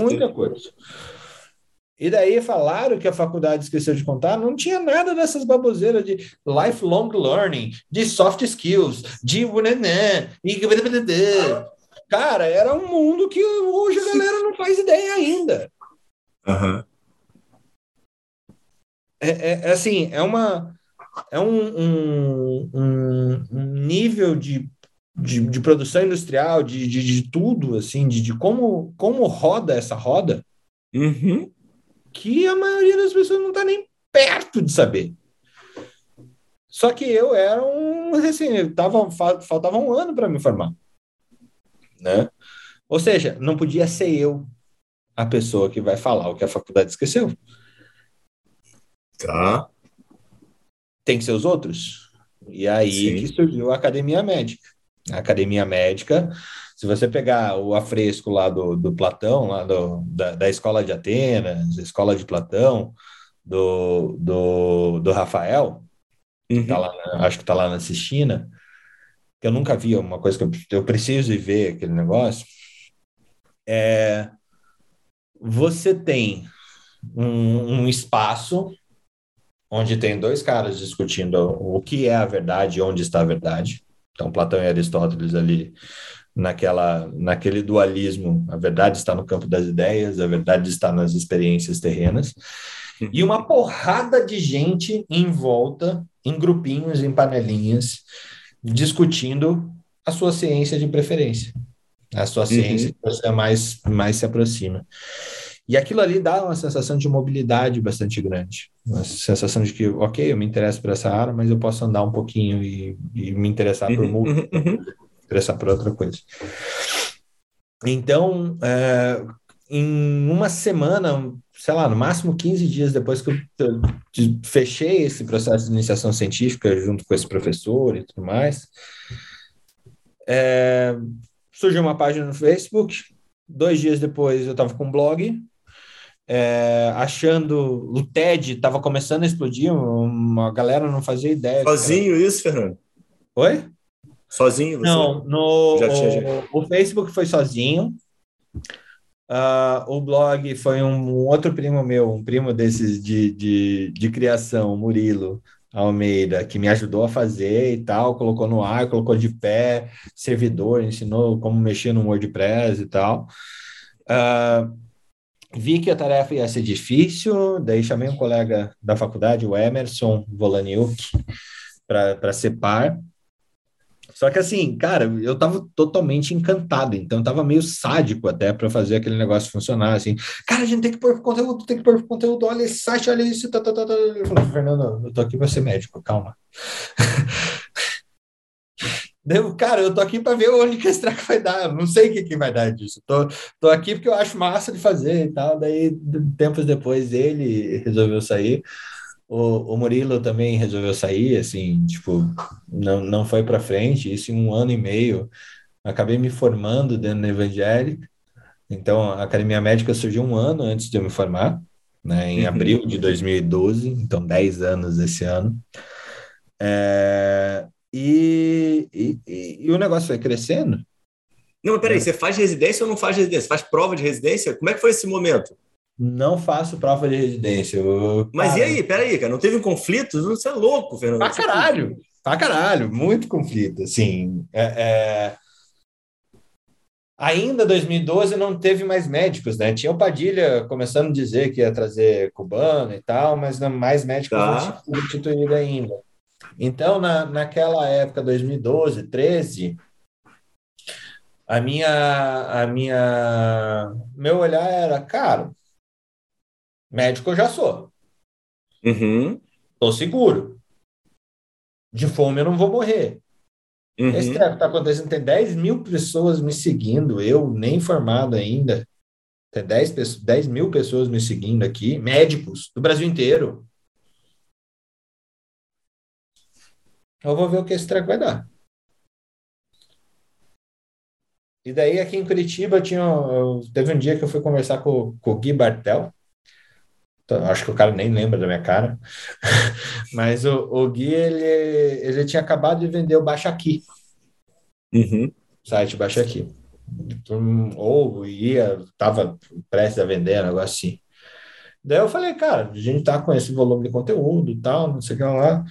Muita coisa. E daí falaram que a faculdade esqueceu de contar, não tinha nada dessas baboseiras de lifelong learning, de soft skills, de... Cara, era um mundo que hoje a galera não faz ideia ainda. Uhum. É assim, um nível de produção industrial, de tudo, assim, de como roda essa roda, uhum, que a maioria das pessoas não está nem perto de saber. Só que eu era faltava um ano para me formar, né? Ou seja, não podia ser eu a pessoa que vai falar o que a faculdade esqueceu. Tá. Tem que ser os outros. E aí que surgiu a Academia Médica. A Academia Médica, se você pegar o afresco lá do Platão, lá da Escola de Atenas, Escola de Platão, do Rafael, uhum, que tá lá, acho que está lá na Sistina, que eu nunca vi, uma coisa que eu preciso ir ver aquele negócio, você tem um espaço onde tem dois caras discutindo o que é a verdade e onde está a verdade. Então, Platão e Aristóteles ali, naquele dualismo, a verdade está no campo das ideias, a verdade está nas experiências terrenas, e uma porrada de gente em volta, em grupinhos, em panelinhas, discutindo a sua ciência de preferência, a sua ciência, uhum, que você mais se aproxima. E aquilo ali dá uma sensação de mobilidade bastante grande. Uma sensação de que, ok, eu me interesso por essa área, mas eu posso andar um pouquinho e me interessar, uhum, por música, uhum, me interessar por outra coisa. Então, em uma semana, sei lá, no máximo 15 dias depois que eu fechei esse processo de iniciação científica junto com esse professor e tudo mais, surgiu uma página no Facebook. 2 dias depois eu estava com um blog, achando... O TED estava começando a explodir, uma galera não fazia ideia. Sozinho isso, Fernando? Oi? Sozinho? Você... Não, o Facebook foi sozinho, o blog foi um outro primo meu, um primo desses de criação, Murilo Almeida, que me ajudou a fazer e tal, colocou no ar, colocou de pé, servidor, ensinou como mexer no WordPress e tal. Vi que a tarefa ia ser difícil, daí chamei um colega da faculdade, o Emerson Volaniuk, para ser par. Só que assim, cara, eu tava totalmente encantado, então eu tava meio sádico até para fazer aquele negócio funcionar, assim. Cara, a gente tem que pôr conteúdo, olha esse site, olha isso, tá. Eu falei, Fernando, eu tô aqui para ser médico, calma. Cara, eu tô aqui para ver onde que esse treco vai dar, eu não sei o que vai dar disso. Tô aqui porque eu acho massa de fazer e tal, daí tempos depois ele resolveu sair. O Murilo também resolveu sair, assim, tipo, não foi para frente. Isso em 1 ano e meio. Acabei me formando dentro da Evangelica. Então, a Academia Médica surgiu 1 ano antes de eu me formar, né, em abril de 2012. Então, 10 anos esse ano. E o negócio foi crescendo. Não, mas peraí, você faz residência ou não faz residência? Você faz prova de residência? Como é que foi esse momento? Não faço prova de residência. Mas e aí? Peraí, cara. Não teve um conflito? Você é louco, Fernando. Pra caralho. Muito conflito, assim. Ainda 2012 não teve mais médicos, né? Tinha o Padilha começando a dizer que ia trazer cubano e tal, mas mais médicos não tinha instituído ainda. Então, naquela época, 2012, 13... Meu olhar era, cara, médico eu já sou. Uhum. Tô seguro. De fome eu não vou morrer. Uhum. Esse treco está acontecendo, tem 10 mil pessoas me seguindo, eu nem formado ainda. Tem 10 mil pessoas me seguindo aqui, médicos do Brasil inteiro. Eu vou ver o que esse treco vai dar. E daí, aqui em Curitiba, teve um dia que eu fui conversar com o Gui Bartel. Acho que o cara nem lembra da minha cara. Mas o Gui, ele tinha acabado de vender o Baixa Aqui. Uhum. Site Baixa Aqui. Ou estava prestes a vender, um negócio assim. Daí eu falei, cara, a gente tá com esse volume de conteúdo e tal, não sei o que lá.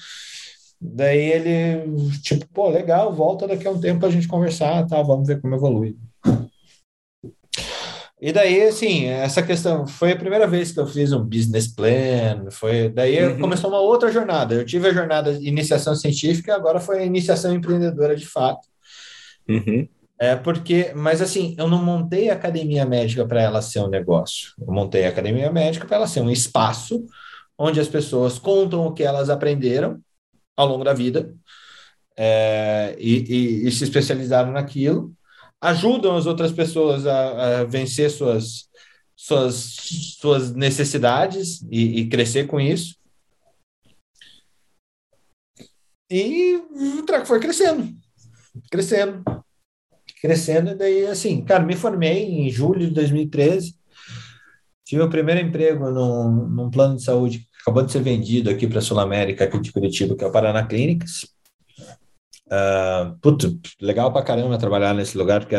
Daí ele, tipo, pô, legal, volta daqui a um tempo pra gente conversar, tá? Vamos ver como evolui. E daí, assim, essa questão... Foi a primeira vez que eu fiz um business plan. Daí uhum. Começou uma outra jornada. Eu tive a jornada de iniciação científica, agora foi a iniciação empreendedora, de fato. Uhum. Mas, assim, eu não montei a academia médica para ela ser um negócio. Eu montei a academia médica para ela ser um espaço onde as pessoas contam o que elas aprenderam ao longo da vida e se especializaram naquilo. Ajudam as outras pessoas a vencer suas necessidades e crescer com isso. E o treco foi crescendo. E daí, assim, cara, me formei em julho de 2013. Tive o primeiro emprego num plano de saúde que acabou de ser vendido aqui para a Sul América, aqui de Curitiba, que é o Paraná Clínicas. Legal pra caramba trabalhar nesse lugar, porque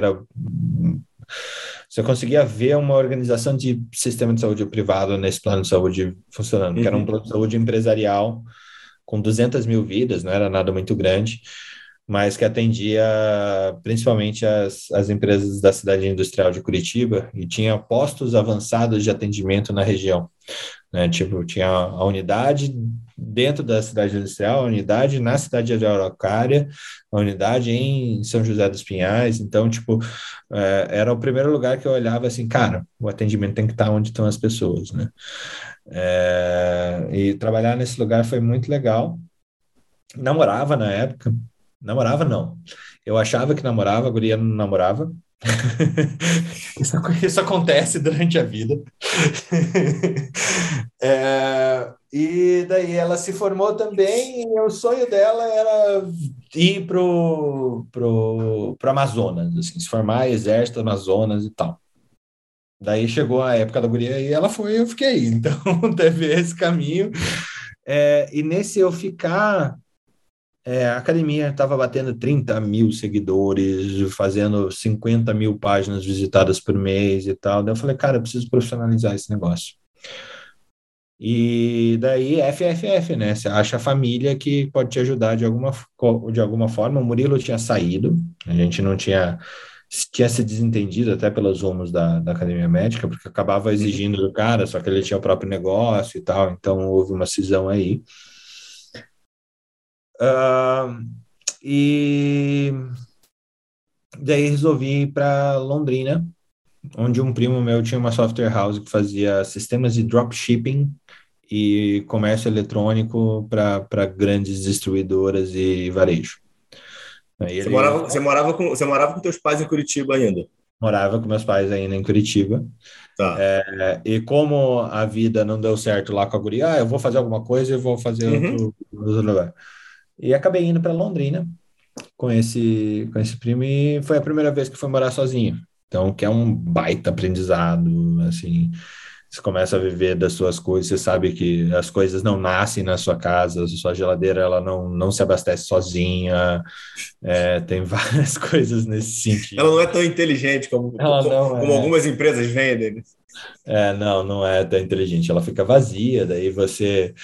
você conseguia ver uma organização de sistema de saúde privado nesse plano de saúde funcionando, uhum. Que era um plano de saúde empresarial com 200 mil vidas, não era nada muito grande, mas que atendia principalmente as empresas da cidade industrial de Curitiba e tinha postos avançados de atendimento na região, né? Tipo, tinha a unidade dentro da cidade industrial, a unidade na cidade de Araucária, a unidade em São José dos Pinhais. Então, tipo, era o primeiro lugar que eu olhava assim, cara, o atendimento tem que estar onde estão as pessoas, né? E trabalhar nesse lugar foi muito legal. Namorava na época. Namorava, não. Eu achava que namorava, a guria não namorava. Isso acontece durante a vida. E daí ela se formou também e o sonho dela era ir pro Amazonas, assim, se formar exército Amazonas e tal. Daí chegou a época da guria e ela foi e eu fiquei. Então teve esse caminho. E nesse eu ficar... a academia estava batendo 30 mil seguidores, fazendo 50 mil páginas visitadas por mês e tal. Daí eu falei, cara, eu preciso profissionalizar esse negócio. E daí, FFF, né? Você acha a família que pode te ajudar de alguma forma. O Murilo tinha saído, a gente não tinha se desentendido até pelos rumos da academia médica, porque acabava exigindo do cara, só que ele tinha o próprio negócio e tal, então houve uma cisão aí. E daí resolvi ir para Londrina, onde um primo meu tinha uma software house que fazia sistemas de dropshipping e comércio eletrônico para grandes distribuidoras e varejo. Você morava com teus pais em Curitiba ainda? Morava com meus pais ainda em Curitiba. Tá. E como a vida não deu certo lá com a guria, eu vou fazer alguma coisa e vou fazer outro lugar. E acabei indo para Londrina com esse primo e foi a primeira vez que fui morar sozinho. Então, que é um baita aprendizado, assim, você começa a viver das suas coisas, você sabe que as coisas não nascem na sua casa, a sua geladeira ela não se abastece sozinha, tem várias coisas nesse sentido. Ela não é tão inteligente como algumas empresas vendem. Não é tão inteligente, ela fica vazia, daí você...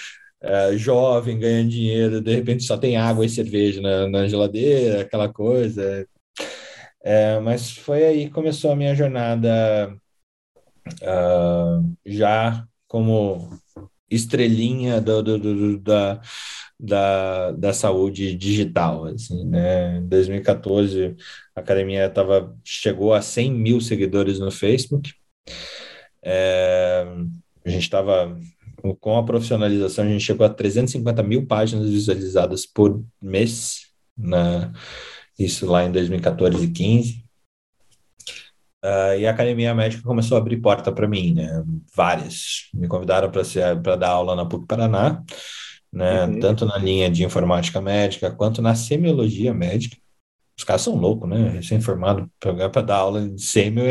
jovem, ganhando dinheiro, de repente só tem água e cerveja na geladeira, aquela coisa. Mas foi aí que começou a minha jornada já como estrelinha da saúde digital, assim, né? Em 2014, a academia chegou a 100 mil seguidores no Facebook. A gente estava... Com a profissionalização, a gente chegou a 350 mil páginas visualizadas por mês isso lá em 2014 e 15. E a Academia Médica começou a abrir porta para mim, né? Várias. Me convidaram para dar aula na PUC Paraná, né? Uhum. Tanto na linha de informática médica quanto na semiologia médica. Os caras são loucos, né? Recém-formado para dar aula de semio,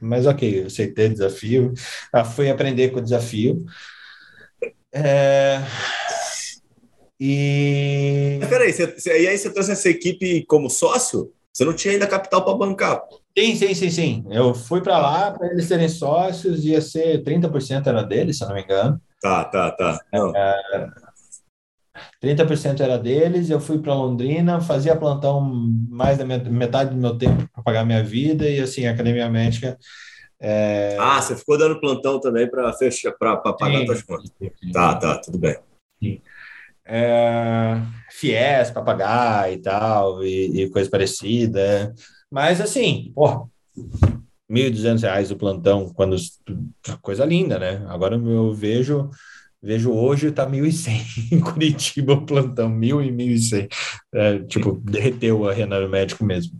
mas ok, eu aceitei o desafio, fui aprender com o desafio. Mas peraí, e aí você trouxe essa equipe como sócio? Você não tinha ainda capital para bancar? Sim. Eu fui para lá para eles serem sócios, ia ser 30% era deles, se eu não me engano. Tá. Não. 30% era deles, eu fui para Londrina, fazia plantão mais da metade do meu tempo para pagar minha vida, e assim, a Academia Médica... você ficou dando plantão também para fechar, para pagar suas contas. Sim. Tá, tudo bem. Sim. Fies para pagar e tal, e coisa parecida... Mas, assim, porra, R$1.200 o plantão, quando coisa linda, né? Agora eu vejo hoje, tá R$1.100 em Curitiba o plantão, R$1.000 e R$1.100. Tipo, derreteu a renda do médico mesmo.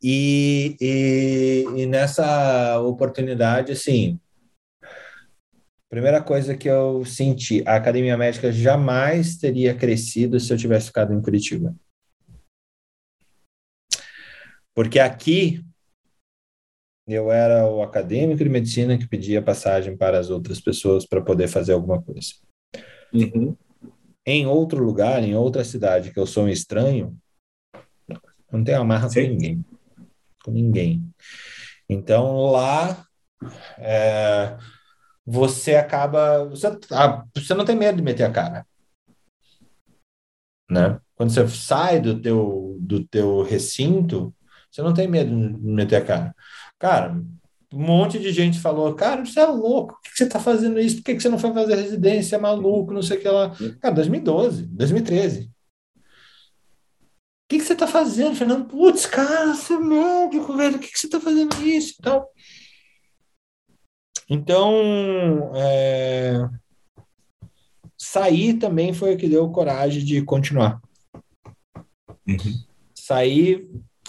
E nessa oportunidade, assim, primeira coisa que eu senti, a Academia Médica jamais teria crescido se eu tivesse ficado em Curitiba. Porque aqui eu era o acadêmico de medicina que pedia passagem para as outras pessoas para poder fazer alguma coisa. Uhum. Em outro lugar, em outra cidade, que eu sou um estranho, não tenho amarra com ninguém. Então, lá, você acaba... Você não tem medo de meter a cara, né? Quando você sai do teu recinto... Você não tem medo de meter a cara. Cara, um monte de gente falou, cara, você é louco, por que você está fazendo isso? Por que você não foi fazer residência, maluco, não sei o que lá? Cara, 2012, 2013. O que você está fazendo, Fernando? Putz, cara, você é médico, velho, por que você está fazendo isso? Então sair também foi o que deu coragem de continuar. Uhum.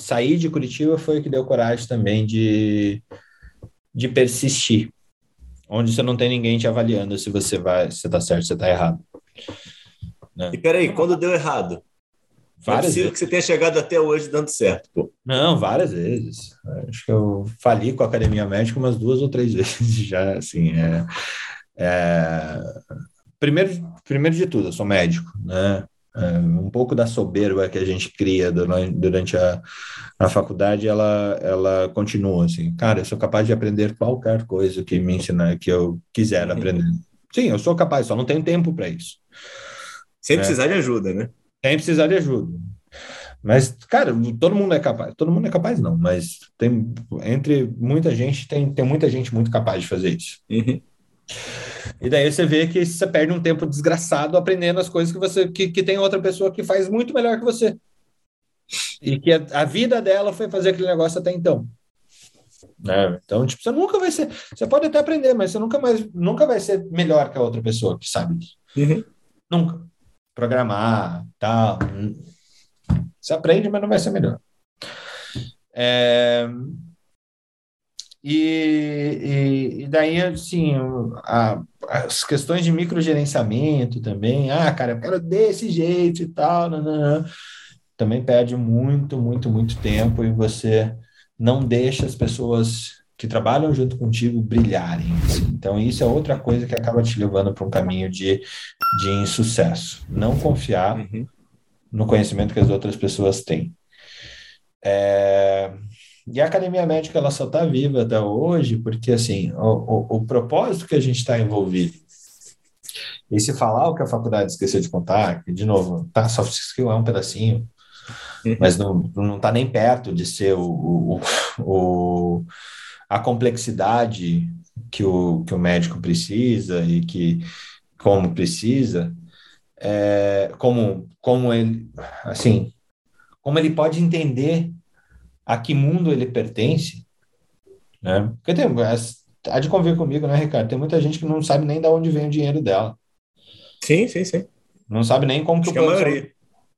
Sair de Curitiba foi o que deu coragem também de persistir. Onde você não tem ninguém te avaliando se você vai, se você tá certo, se você tá errado. Né? E peraí, quando deu errado? Várias vezes. Que você tenha chegado até hoje dando certo, pô. Não, várias vezes. Acho que eu fali com a Academia Médica umas 2 ou 3 vezes já, assim. Primeiro de tudo, eu sou médico, né? Um pouco da soberba que a gente cria durante a faculdade, ela continua assim, cara, eu sou capaz de aprender qualquer coisa que me ensinar, que eu quiser aprender. Sim, eu sou capaz, só não tenho tempo para isso. Sem precisar de ajuda, né? Sem precisar de ajuda. Mas, cara, todo mundo é capaz. Todo mundo é capaz não, mas tem, entre muita gente, tem muita gente muito capaz de fazer isso. Uhum. E daí você vê que você perde um tempo desgraçado aprendendo as coisas que você que tem outra pessoa que faz muito melhor que você. E que a vida dela foi fazer aquele negócio até então. Né? Então, tipo, você nunca vai ser... Você pode até aprender, mas você nunca vai ser melhor que a outra pessoa que sabe disso. Uhum. Nunca. Programar, tal. Você aprende, mas não vai ser melhor. E daí, assim, as questões de microgerenciamento também. Cara, eu quero desse jeito e tal. Não. Também perde muito, muito, muito tempo e você não deixa as pessoas que trabalham junto contigo brilharem. Assim. Então, isso é outra coisa que acaba te levando para um caminho de insucesso. Não confiar no conhecimento que as outras pessoas têm. E a Academia Médica, ela só está viva até hoje porque, assim, o propósito que a gente está envolvido, e se falar o que a faculdade esqueceu de contar, que, de novo, tá, soft skill é um pedacinho, mas não está nem perto de ser a complexidade que o médico precisa e que, como precisa, como ele pode entender a que mundo ele pertence, né? Porque há de conviver comigo, né, Ricardo? Tem muita gente que não sabe nem de onde vem o dinheiro dela. Sim. Não sabe nem como que o produtor...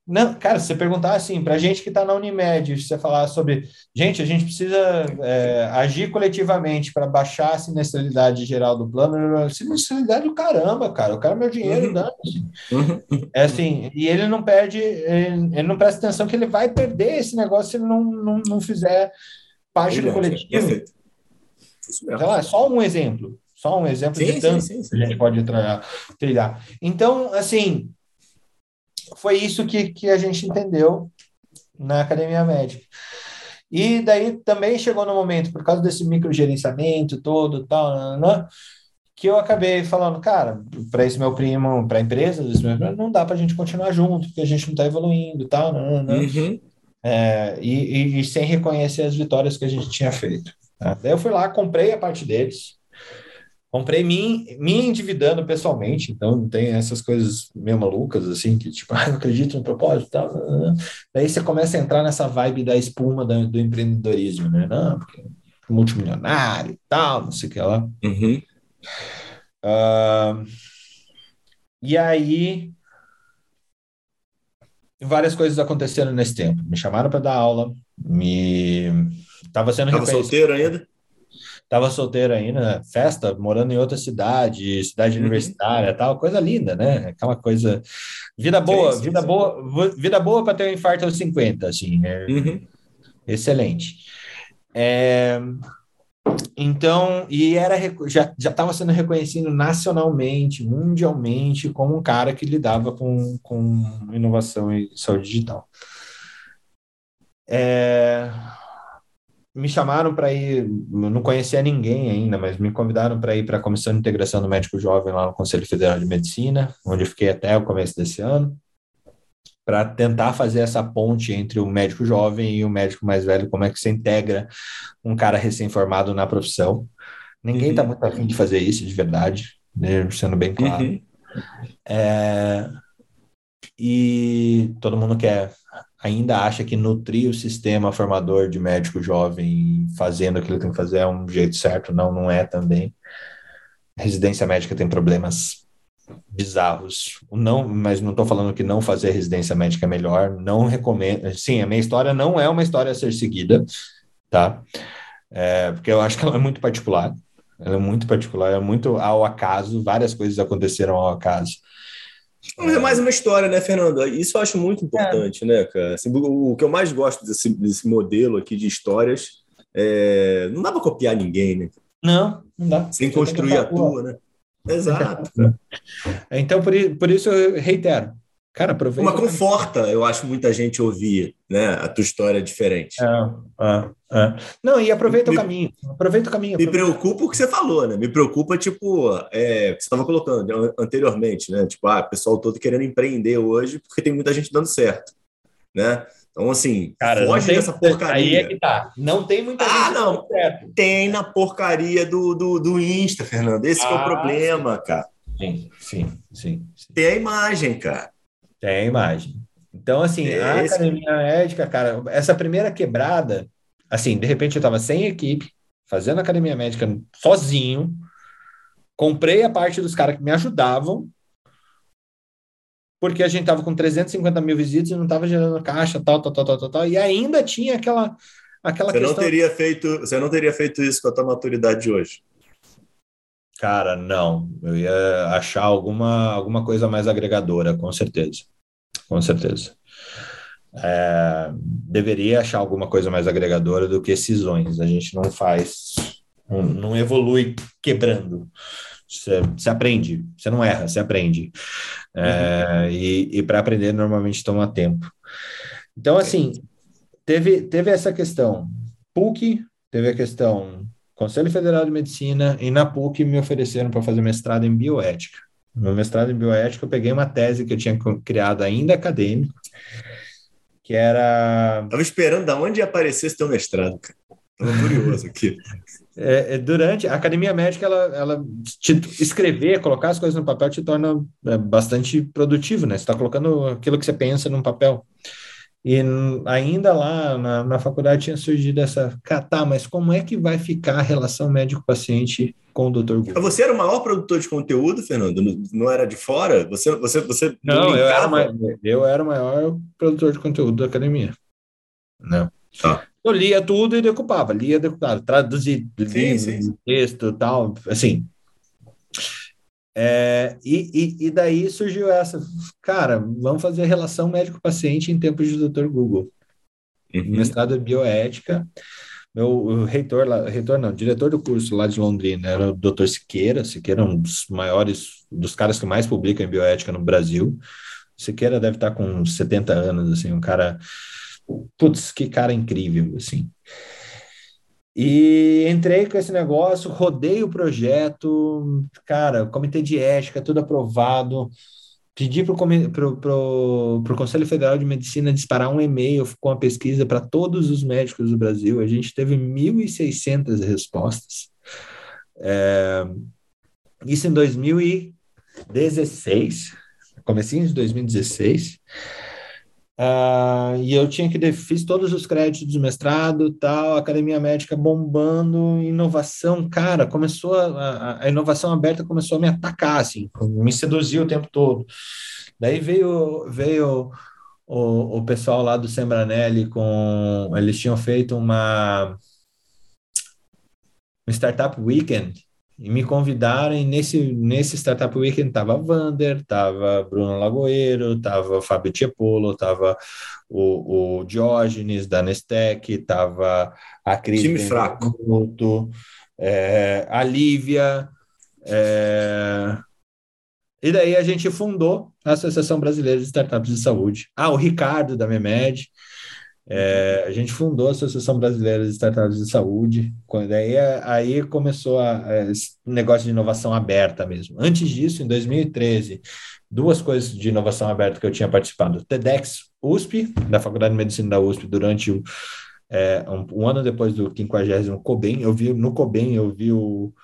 Não, cara, se você perguntar assim, para a gente que está na Unimed, se você falar sobre, gente, a gente precisa agir coletivamente para baixar a sinistralidade geral do plano, sinistralidade do caramba, cara, eu quero meu dinheiro, dane-se. É assim, e ele não perde, ele não presta atenção que ele vai perder esse negócio se ele não fizer parte do coletivo. Então, é só um exemplo, sim, de tanto que a gente pode trilhar. Então, assim... Foi isso que a gente entendeu na Academia Médica. E daí também chegou no momento, por causa desse microgerenciamento todo, tal, que eu acabei falando, cara, para esse meu primo, para a empresa, não dá para a gente continuar junto, porque a gente não está evoluindo e tal, e sem reconhecer as vitórias que a gente tinha feito. Tá? Daí eu fui lá, comprei a parte deles, comprei me endividando pessoalmente, então não tem essas coisas meio malucas, assim, que tipo, eu acredito no propósito, tal. Daí você começa a entrar nessa vibe da espuma do empreendedorismo, né? Não, porque multimilionário e tal, não sei o que lá. E aí, várias coisas aconteceram nesse tempo. Me chamaram para dar aula, Tava solteiro ainda? Estava solteiro ainda, festa, morando em outra cidade universitária, tal, coisa linda, né? Aquela coisa... Vida boa para ter um infarto aos 50, assim. Excelente. Então, e já estava sendo reconhecido nacionalmente, mundialmente, como um cara que lidava com inovação e saúde digital. Me chamaram para ir, não conhecia ninguém ainda, mas me convidaram para ir para a Comissão de Integração do Médico Jovem lá no Conselho Federal de Medicina, onde eu fiquei até o começo desse ano, para tentar fazer essa ponte entre o médico jovem e o médico mais velho, como é que se integra um cara recém-formado na profissão. Ninguém está muito afim de fazer isso, de verdade, né? Sendo bem claro. E todo mundo ainda acha que nutrir o sistema formador de médico jovem fazendo aquilo que tem que fazer é um jeito certo. Não é também. A residência médica tem problemas bizarros. Mas não estou falando que não fazer residência médica é melhor. Não recomendo. Sim, a minha história não é uma história a ser seguida, tá? Porque eu acho que ela é muito particular. É muito ao acaso. Várias coisas aconteceram ao acaso. Mas é mais uma história, né, Fernando? Isso eu acho muito importante, né, cara? Assim, o que eu mais gosto desse modelo aqui de histórias é... Não dá para copiar ninguém, né? Não dá. Sem construir a tua, né? Exato. Então, por isso eu reitero. Cara, aproveita. Uma conforta, eu acho, muita gente ouvir, né, a tua história diferente. Não, e aproveita o caminho. Me preocupa o que você falou, né? Me preocupa, tipo, o que você estava colocando anteriormente, né? Tipo, o pessoal todo querendo empreender hoje porque tem muita gente dando certo, né? Então, assim, cara, foge dessa porcaria. Aí é que tá. Não tem muita gente dando certo. Tem na porcaria do Insta, Fernando. Esse que é o problema, cara. Sim. Tem a imagem, cara. É a imagem. Então, assim, a Academia Médica, cara, essa primeira quebrada, assim, de repente eu estava sem equipe, fazendo a Academia Médica sozinho, comprei a parte dos caras que me ajudavam, porque a gente estava com 350 mil visitas e não estava gerando caixa, tal, e ainda tinha aquela questão... Você não teria feito isso com a tua maturidade de hoje? Cara, não. Eu ia achar alguma coisa mais agregadora, com certeza. Deveria achar alguma coisa mais agregadora do que cisões. A gente não faz... Não evolui quebrando. Você aprende. Você não erra, você aprende. E para aprender, normalmente, toma tempo. Então, assim, teve essa questão. PUC, teve a questão... Conselho Federal de Medicina, e na PUC me ofereceram para fazer mestrado em bioética. No mestrado em bioética, eu peguei uma tese que eu tinha criado ainda acadêmica, que era... Estava esperando de onde aparecesse teu mestrado, cara. Estava curioso aqui. Durante a Academia Médica, ela escrever, colocar as coisas no papel, te torna bastante produtivo, né? Você está colocando aquilo que você pensa num papel. E ainda lá na faculdade tinha surgido essa... Tá, mas como é que vai ficar a relação médico-paciente com o Dr. Guto? Você era o maior produtor de conteúdo, Fernando? Não era de fora? Você não, eu era o maior produtor de conteúdo da academia. Não. Ah. Eu lia tudo e decupava. Traduzia texto e tal. Assim... E daí surgiu essa, cara, vamos fazer relação médico-paciente em tempos de Dr. Google. Uhum. Mestrado em bioética, o diretor do curso lá de Londrina era o Dr. Siqueira, um dos maiores, dos caras que mais publicam em bioética no Brasil. Siqueira deve estar com 70 anos, assim, um cara, putz, que cara incrível, assim. E entrei com esse negócio, rodei o projeto, cara, comitê de ética, tudo aprovado, pedi para o Conselho Federal de Medicina disparar um e-mail com a pesquisa para todos os médicos do Brasil, a gente teve 1.600 respostas, isso em 2016, comecinho de 2016, e eu tinha que fiz todos os créditos do mestrado, tal, Academia Médica bombando, inovação, cara, começou a inovação aberta começou a me atacar, assim, me seduziu o tempo todo. Daí veio o pessoal lá do Sebranelli eles tinham feito uma startup weekend e me convidaram, e nesse Startup Weekend tava Wander, tava Bruno Lagoeiro, tava Fábio Tiepolo, tava o Diógenes da Nestec, tava a Cris... Time fraco. Minuto, a Lívia. E daí a gente fundou a Associação Brasileira de Startups de Saúde. O Ricardo da Memed. A gente fundou a Associação Brasileira de Startups de Saúde, aí começou esse negócio de inovação aberta mesmo. Antes disso, em 2013, duas coisas de inovação aberta que eu tinha participado. TEDx USP, da Faculdade de Medicina da USP, durante um ano depois do 50º COBEM. Eu vi o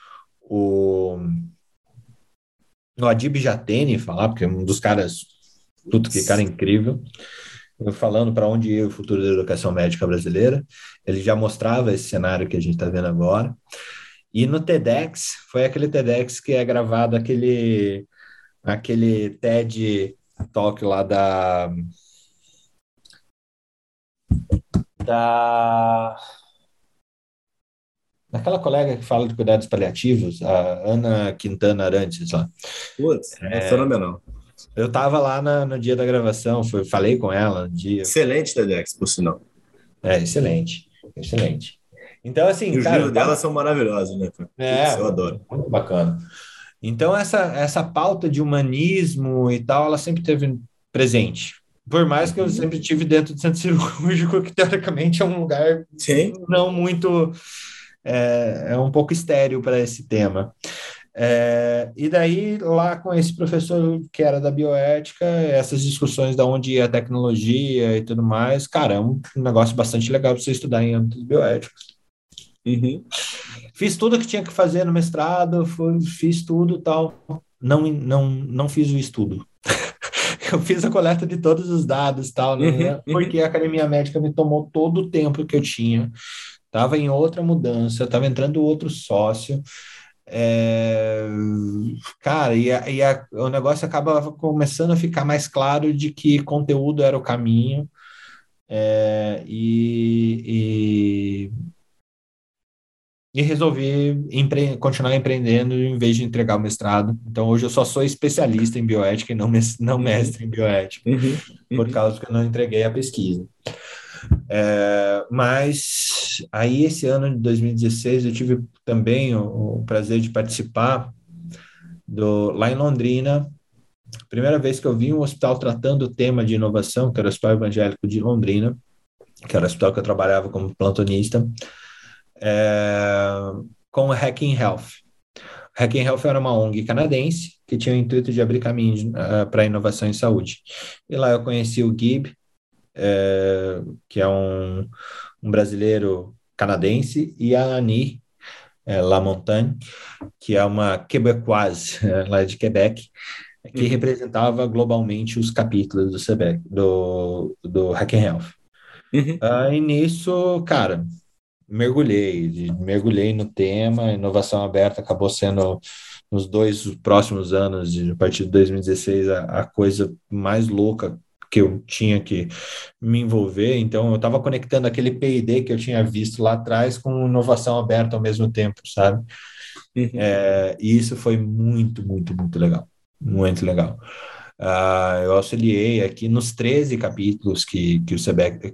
Adib Jatene falar, porque é um dos caras, puto, que cara incrível, falando para onde ia o futuro da educação médica brasileira. Ele já mostrava esse cenário que a gente está vendo agora. E no TEDx, foi aquele TEDx que é gravado, aquele TED Talk lá daquela colega que fala de cuidados paliativos, a Ana Quintana Arantes lá. Putz, é fenomenal. Eu estava lá no dia da gravação, falei com ela no dia. Excelente, TEDx, por sinal. Excelente. Então, assim, e os livros delas são maravilhosos, né? Eu adoro. Muito bacana. Então, essa pauta de humanismo e tal, ela sempre teve presente. Por mais que eu sempre estive dentro do centro cirúrgico, que teoricamente é um lugar não muito... É um pouco estéril para esse tema. E daí, lá com esse professor que era da bioética, essas discussões da onde ia a tecnologia e tudo mais, cara, é um negócio bastante legal para você estudar em âmbitos bioéticos. Uhum. Fiz tudo que tinha que fazer no mestrado, fiz tudo e tal, não fiz o estudo. Eu fiz a coleta de todos os dados e tal, né? Porque a Academia Médica me tomou todo o tempo que eu tinha. Estava em outra mudança, estava entrando outro sócio, cara, o negócio acaba começando a ficar mais claro de que conteúdo era o caminho, e resolvi continuar empreendendo em vez de entregar o mestrado. Então hoje eu só sou especialista em bioética e não mestre em bioética, por causa que eu não entreguei a pesquisa. Mas aí esse ano de 2016 eu tive também o prazer de participar lá em Londrina, primeira vez que eu vi um hospital tratando o tema de inovação, que era o Hospital Evangélico de Londrina, que era o hospital que eu trabalhava como plantonista, com o Hacking Health. Hacking Health era uma ONG canadense que tinha o intuito de abrir caminho para a inovação em saúde, e lá eu conheci o Gib, que é um brasileiro canadense, e a Annie Lamontagne, que é uma quebecoise, lá de Quebec, que representava globalmente os capítulos do Sebex, do Hacking Health. E nisso, cara, mergulhei no tema. Inovação aberta acabou sendo, nos dois próximos anos, a partir de 2016, a coisa mais louca que eu tinha que me envolver. Então, eu estava conectando aquele P&D que eu tinha visto lá atrás com inovação aberta ao mesmo tempo, sabe? E isso foi muito, muito, muito legal. Muito legal. Eu auxiliei aqui nos 13 capítulos que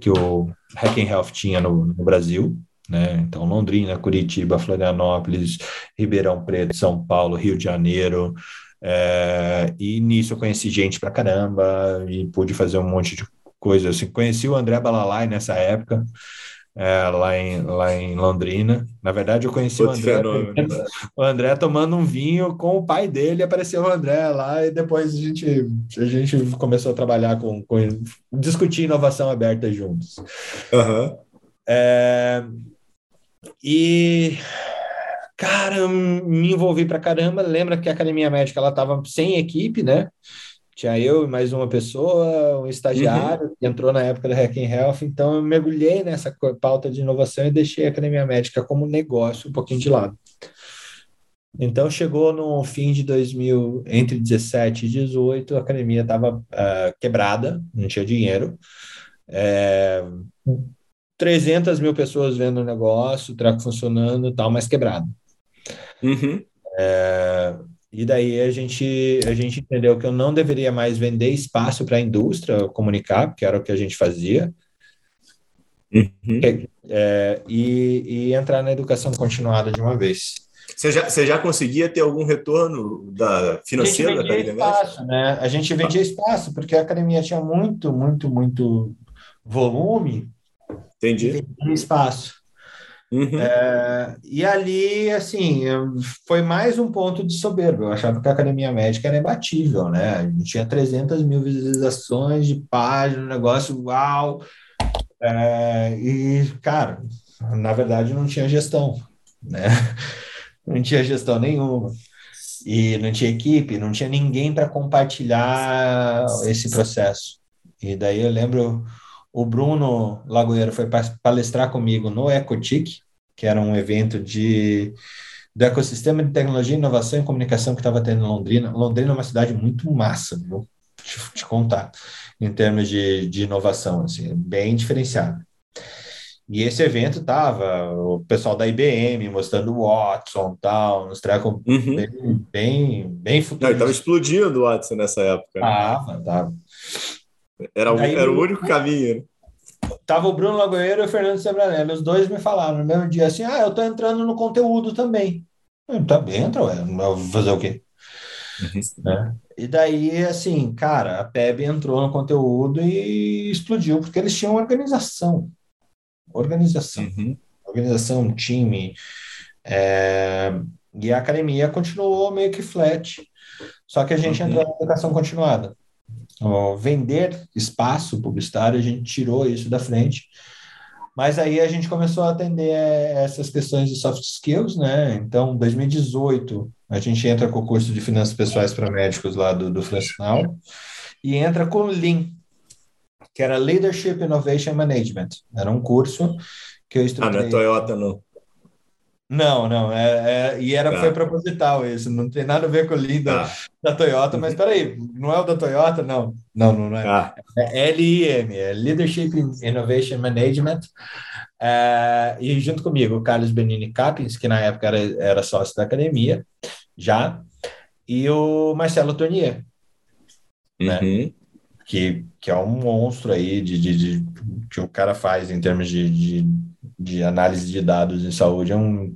o Hacking Health tinha no Brasil, né? Então, Londrina, Curitiba, Florianópolis, Ribeirão Preto, São Paulo, Rio de Janeiro. E nisso eu conheci gente pra caramba e pude fazer um monte de coisa. Assim, conheci o André Balalai nessa época, lá em Londrina. Na verdade, eu conheci o André tomando um vinho com o pai dele. Apareceu o André lá e depois a gente começou a trabalhar discutir inovação aberta juntos. E, cara, me envolvi pra caramba. Lembra que a Academia Médica, ela tava sem equipe, né? Tinha eu e mais uma pessoa, um estagiário, que entrou na época da Hacking Health. Então, eu mergulhei nessa pauta de inovação e deixei a Academia Médica como negócio um pouquinho de lado. Então, chegou no fim de 2000, entre 17 e 18, a academia estava quebrada, não tinha dinheiro. 300 mil pessoas vendo o negócio, o treco funcionando e tal, mas quebrado. E daí a gente entendeu que eu não deveria mais vender espaço para a indústria comunicar, que era o que a gente fazia, e entrar na educação continuada de uma vez. Você já conseguia ter algum retorno financeiro da academia? Espaço, né? A gente vendia espaço, porque a academia tinha muito, muito, muito volume. Entendi. E espaço. E ali, assim, foi mais um ponto de soberba. Eu achava que a Academia Médica era imbatível, né? A gente tinha 300 mil visualizações de página, um negócio uau! E, cara, na verdade não tinha gestão, né? Não tinha gestão nenhuma. E não tinha equipe, não tinha ninguém para compartilhar esse processo. E daí eu lembro... O Bruno Lagoeiro foi palestrar comigo no EcoTIC, que era um evento do ecossistema de tecnologia, inovação e comunicação que estava tendo em Londrina. Londrina é uma cidade muito massa, viu? Te contar, em termos de inovação, assim, bem diferenciada. E esse evento estava o pessoal da IBM mostrando o Watson e tal, nos trecos bem futuros. Estava explodindo o Watson nessa época. Estava. Era o único caminho. Tava o Bruno Lagoeiro e o Fernando Sebranelli. Os dois me falaram no mesmo dia assim: eu tô entrando no conteúdo também. Não vou fazer o quê? Né? E daí, assim, cara, a PEB entrou no conteúdo e explodiu, porque eles tinham organização. Organização, time. E a academia continuou meio que flat. Só que a gente entrou na educação continuada. Vender espaço publicitário, a gente tirou isso da frente, mas aí a gente começou a atender essas questões de soft skills, né? Então, em 2018, a gente entra com o curso de finanças pessoais para médicos lá do Fundacional e entra com o Lean, que era Leadership Innovation Management. Era um curso que eu estudei... não é Toyota, não. Não. Foi proposital isso. Não tem nada a ver com o Lean da Toyota, mas peraí, não é o da Toyota? Não é. É LIM, é Leadership Innovation Management. E junto comigo, o Carlos Benini Capins, que na época era sócio da academia, já, e o Marcelo Tournier, né? Que é um monstro aí que o cara faz em termos de análise de dados em saúde, um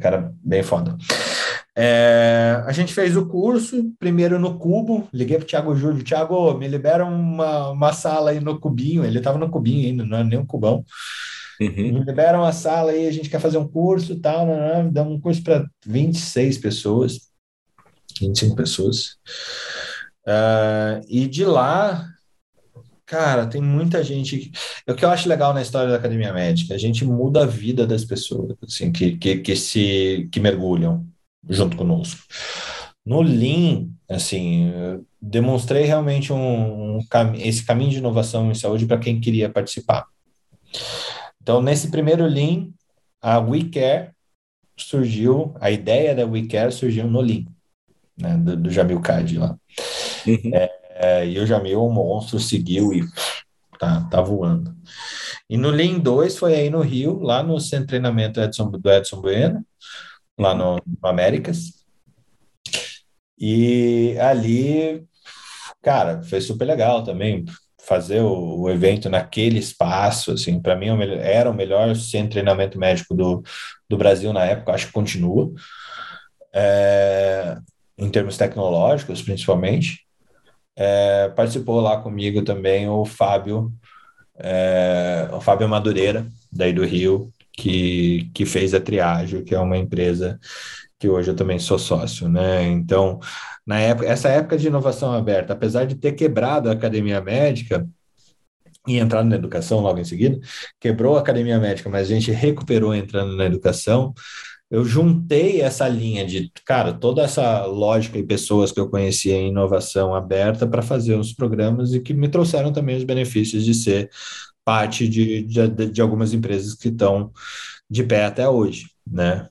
cara bem foda. A gente fez o curso, primeiro no Cubo, liguei pro Thiago Júlio: Thiago, me libera uma sala aí no Cubinho. Ele tava no Cubinho ainda, não era nem um Cubão. Me libera uma sala aí, a gente quer fazer um curso e tal, né? Damos um curso para 26 pessoas, 25 pessoas. E de lá... Cara, tem muita gente... O que eu acho legal na história da Academia Médica, a gente muda a vida das pessoas, assim, que mergulham junto conosco. No Lean, assim, eu demonstrei realmente esse caminho de inovação em saúde para quem queria participar. Então, nesse primeiro Lean, a WeCare surgiu, a ideia da WeCare surgiu no Lean, né, do Jamil Cade lá. Uhum. E o Jamil, o monstro, seguiu e tá voando. E no Lean 2 foi aí no Rio, lá no centro de treinamento do Edson Bueno, lá no Américas. E ali, cara, foi super legal também fazer o evento naquele espaço, assim, para mim era o melhor centro de treinamento médico do Brasil na época, acho que continua, em termos tecnológicos, principalmente. Participou lá comigo também o Fábio Madureira, daí do Rio, que fez a Triagio, que é uma empresa que hoje eu também sou sócio, né? Então, na época, essa época de inovação aberta, apesar de ter quebrado a Academia Médica e entrado na educação logo em seguida, quebrou a Academia Médica, mas a gente recuperou entrando na educação, eu juntei essa linha de, cara, toda essa lógica e pessoas que eu conhecia em inovação aberta para fazer os programas e que me trouxeram também os benefícios de ser parte de algumas empresas que estão de pé até hoje, né?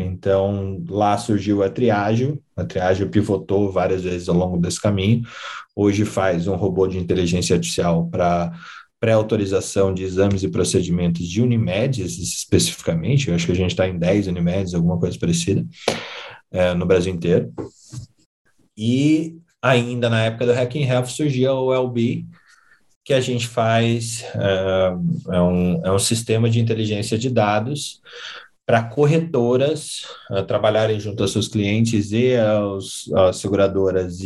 Então, lá surgiu a Triagio. A Triagio pivotou várias vezes ao longo desse caminho. Hoje faz um robô de inteligência artificial para pré-autorização de exames e procedimentos de Unimed, especificamente. Eu acho que a gente está em 10 Unimedes, alguma coisa parecida, no Brasil inteiro. E ainda na época do Hacking Health surgia o Will Be, que a gente faz um sistema de inteligência de dados para corretoras trabalharem junto aos seus clientes e às seguradoras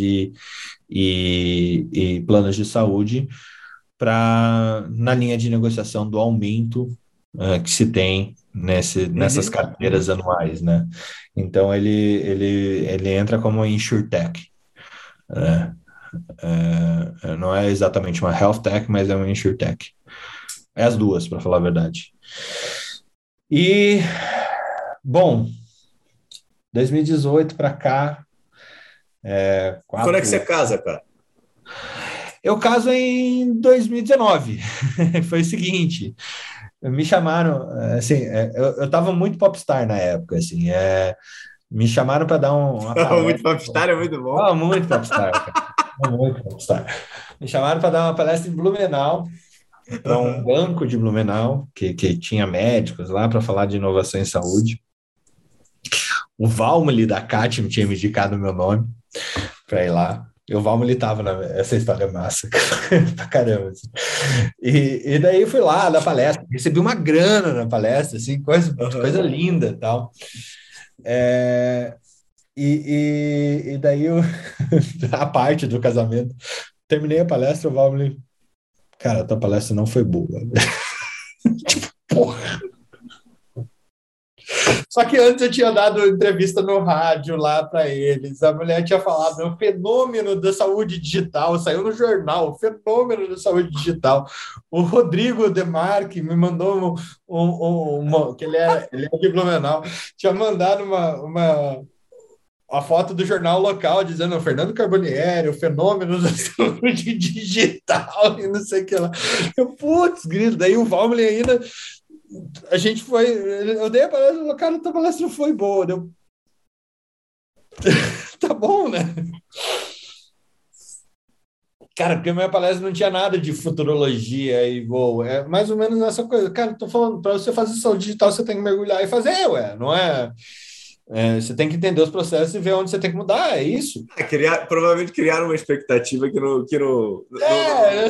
e planos de saúde na linha de negociação do aumento que se tem nessas carteiras anuais, né? Então, ele entra como insurtech, né? Não é exatamente uma health tech, mas é uma insurtech. É as duas, para falar a verdade. E, bom, 2018 para cá... Quando é que você casa, cara? Eu caso em 2019. Foi o seguinte, me chamaram... assim, eu estava muito popstar na época, assim. Me chamaram para dar uma palestra. Muito popstar é muito bom. Muito popstar, cara. Muito popstar. Me chamaram para dar uma palestra em Blumenau, para um banco de Blumenau, que tinha médicos lá para falar de inovação em saúde. O Valmeli da CAT tinha me indicado o meu nome para ir lá. E o Valmeli estava essa história é massa pra caramba. Assim. E daí fui lá da palestra, recebi uma grana na palestra, assim, coisa linda e tal. E daí a parte do casamento, terminei a palestra, o Valmeli, cara, a tua palestra não foi boa. Tipo, porra. Só que antes eu tinha dado entrevista no rádio lá para eles. A mulher tinha falado, o fenômeno da saúde digital, saiu no jornal, o fenômeno da saúde digital. O Rodrigo Demarque me mandou que ele é de Blumenau, tinha mandado a foto do jornal local dizendo o Fernando Carbonieri, o fenômeno da saúde digital e não sei o que lá. Eu, putz, grito. Daí o Valmeli ainda... A gente foi... Eu dei a palestra, cara, a palestra não foi boa. Deu... Tá bom, né? Cara, porque a minha palestra não tinha nada de futurologia e voo. É mais ou menos essa coisa. Cara, tô falando, para você fazer saúde digital, você tem que mergulhar e fazer, não é... você tem que entender os processos e ver onde você tem que mudar, é isso. Provavelmente criaram uma expectativa que não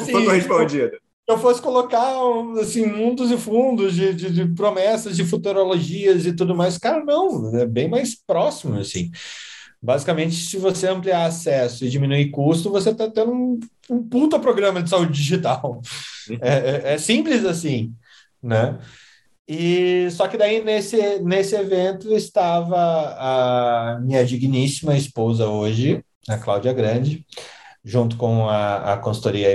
foi correspondida. Se eu fosse colocar assim, mundos e fundos de promessas, de futurologias e tudo mais, cara, não, é bem mais próximo, assim. Basicamente, se você ampliar acesso e diminuir custo, você está tendo um puta programa de saúde digital. É simples assim, né? E só que daí nesse evento estava a minha digníssima esposa hoje, a Cláudia Grande, junto com a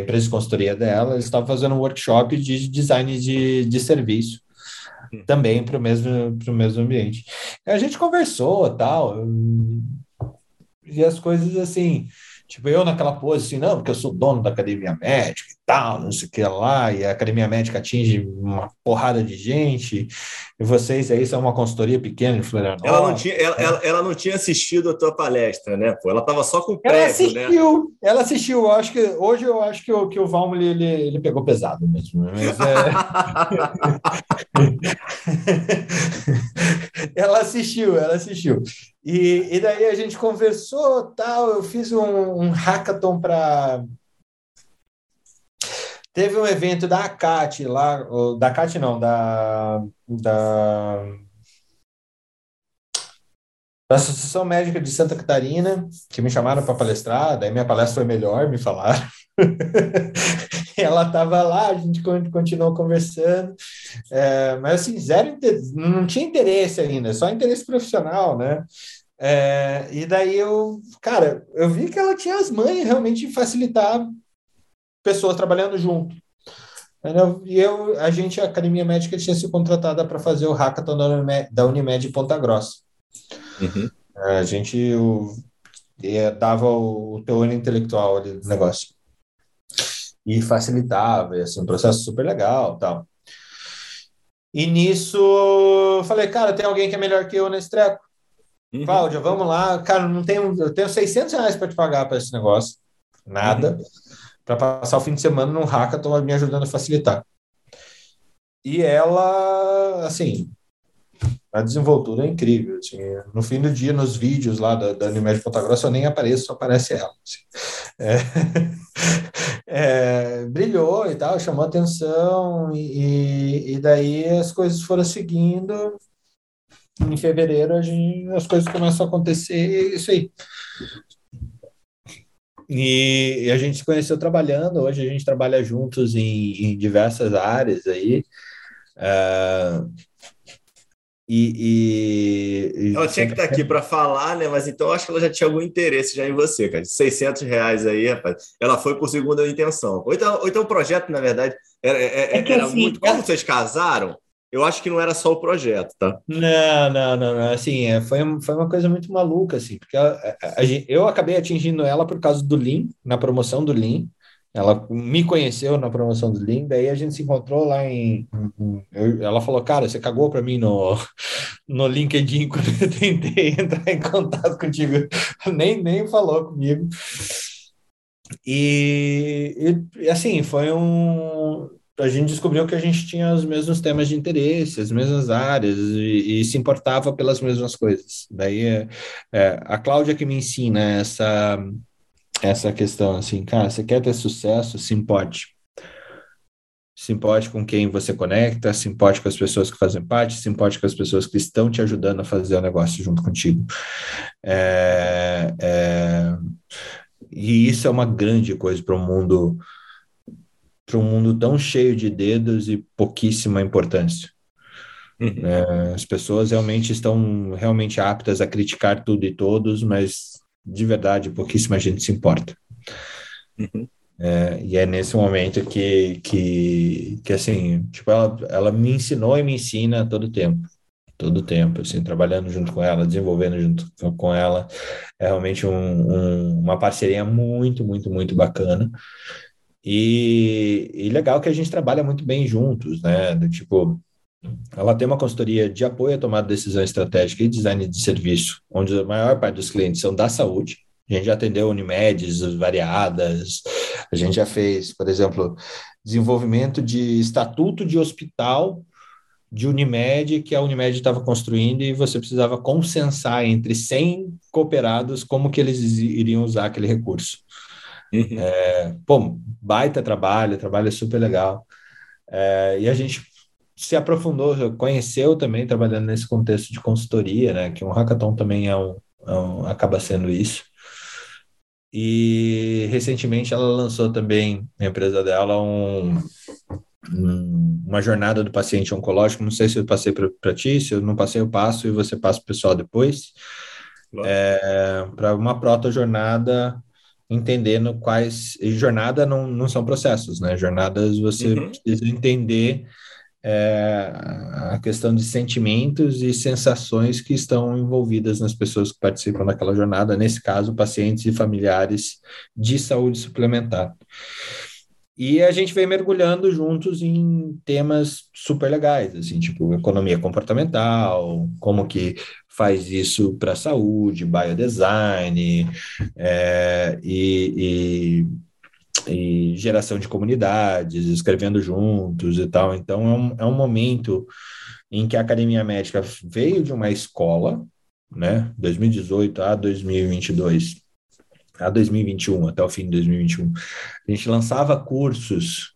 empresa de consultoria dela, eles estavam fazendo um workshop de design de serviço, também para o mesmo ambiente. A gente conversou e tal, e as coisas assim, tipo eu naquela pose assim, não, porque eu sou dono da Academia Médica e tal, não sei o que lá, e a Academia Médica atinge uma porrada de gente, e vocês aí são uma consultoria pequena em Florianópolis. Ela não tinha assistido a tua palestra, né, pô? Ela estava só com o prévio, ela assistiu, eu acho que, hoje eu acho que o Valmo, ele pegou pesado mesmo, mas ela assistiu. E daí a gente conversou, tal, eu fiz um hackathon para... Teve um evento da ACAT lá, da ACAT não, da Associação Médica de Santa Catarina, que me chamaram para palestrar, daí minha palestra foi melhor, me falaram. Ela estava lá, a gente continuou conversando, mas assim, zero, não tinha interesse ainda, só interesse profissional, né? E daí eu vi que ela tinha as manhas realmente de facilitar pessoas trabalhando junto. E a Academia Médica tinha sido contratada para fazer o hackathon da Unimed Ponta Grossa. Uhum. A gente dava o teor intelectual ali do negócio. E facilitava, assim, um processo super legal e tal. E nisso, eu falei, cara, tem alguém que é melhor que eu nesse treco? Uhum. Cláudia, vamos lá. Cara, eu tenho R$600 para te pagar para esse negócio. Nada. Uhum. Para passar o fim de semana num hackathon me ajudando a facilitar. E ela, assim, a desenvoltura é incrível. Assim, no fim do dia, nos vídeos lá da Unimed Ponta Grossa, eu nem apareço, só aparece ela. Assim. Brilhou e tal, chamou atenção, e daí as coisas foram seguindo. Em fevereiro as coisas começam a acontecer, isso aí. E a gente se conheceu trabalhando, hoje a gente trabalha juntos em diversas áreas aí. Ela tinha que estar aqui para falar, né? Mas então acho que ela já tinha algum interesse já em você, cara. R$600 aí, rapaz. Ela foi por segunda intenção. Ou então o projeto, na verdade, era assim, muito... Como vocês casaram, eu acho que não era só o projeto, tá? Não. Assim, foi uma coisa muito maluca, assim. Porque eu acabei atingindo ela por causa do Lean, na promoção do Lean. Ela me conheceu na promoção do Lean, daí a gente se encontrou lá ela falou, cara, você cagou para mim no LinkedIn quando eu tentei entrar em contato contigo. Nem falou comigo. E assim, a gente descobriu que a gente tinha os mesmos temas de interesse, as mesmas áreas, e se importava pelas mesmas coisas. Daí a Cláudia que me ensina essa questão, assim, cara, você quer ter sucesso, se importe. Se importe com quem você conecta, se importe com as pessoas que fazem parte, se importe com as pessoas que estão te ajudando a fazer o negócio junto contigo. E isso é uma grande coisa para um mundo tão cheio de dedos e pouquíssima importância. As pessoas realmente estão aptas a criticar tudo e todos, mas de verdade, pouquíssima gente se importa. Uhum. E é nesse momento que assim, tipo, ela me ensinou e me ensina todo tempo, assim, trabalhando junto com ela, desenvolvendo junto com ela, é realmente uma parceria muito, muito, muito bacana, e legal que a gente trabalha muito bem juntos, né, do tipo... Ela tem uma consultoria de apoio à tomada de decisão estratégica e design de serviço, onde a maior parte dos clientes são da saúde. A gente já atendeu Unimedes, variadas, a gente já fez, por exemplo, desenvolvimento de estatuto de hospital de Unimed, que a Unimed estava construindo, e você precisava consensar entre 100 cooperados como que eles iriam usar aquele recurso. Uhum. Baita trabalho super legal. E a gente... se aprofundou, conheceu também trabalhando nesse contexto de consultoria, né? Que um hackathon também acaba sendo isso. E recentemente ela lançou também, na empresa dela, uma jornada do paciente oncológico. Não sei se eu passei para ti, se eu não passei eu passo e você passa o pessoal depois. Claro. Para uma proto-jornada, entendendo quais... E jornada não são processos, né? Jornadas você precisa entender... a questão de sentimentos e sensações que estão envolvidas nas pessoas que participam daquela jornada, nesse caso, pacientes e familiares de saúde suplementar. E a gente vem mergulhando juntos em temas super legais, assim, tipo economia comportamental, como que faz isso para a saúde, biodesign, e geração de comunidades, escrevendo juntos e tal. Então, é um momento em que a Academia Médica veio de uma escola, né, 2018 a 2022, a 2021, até o fim de 2021, a gente lançava cursos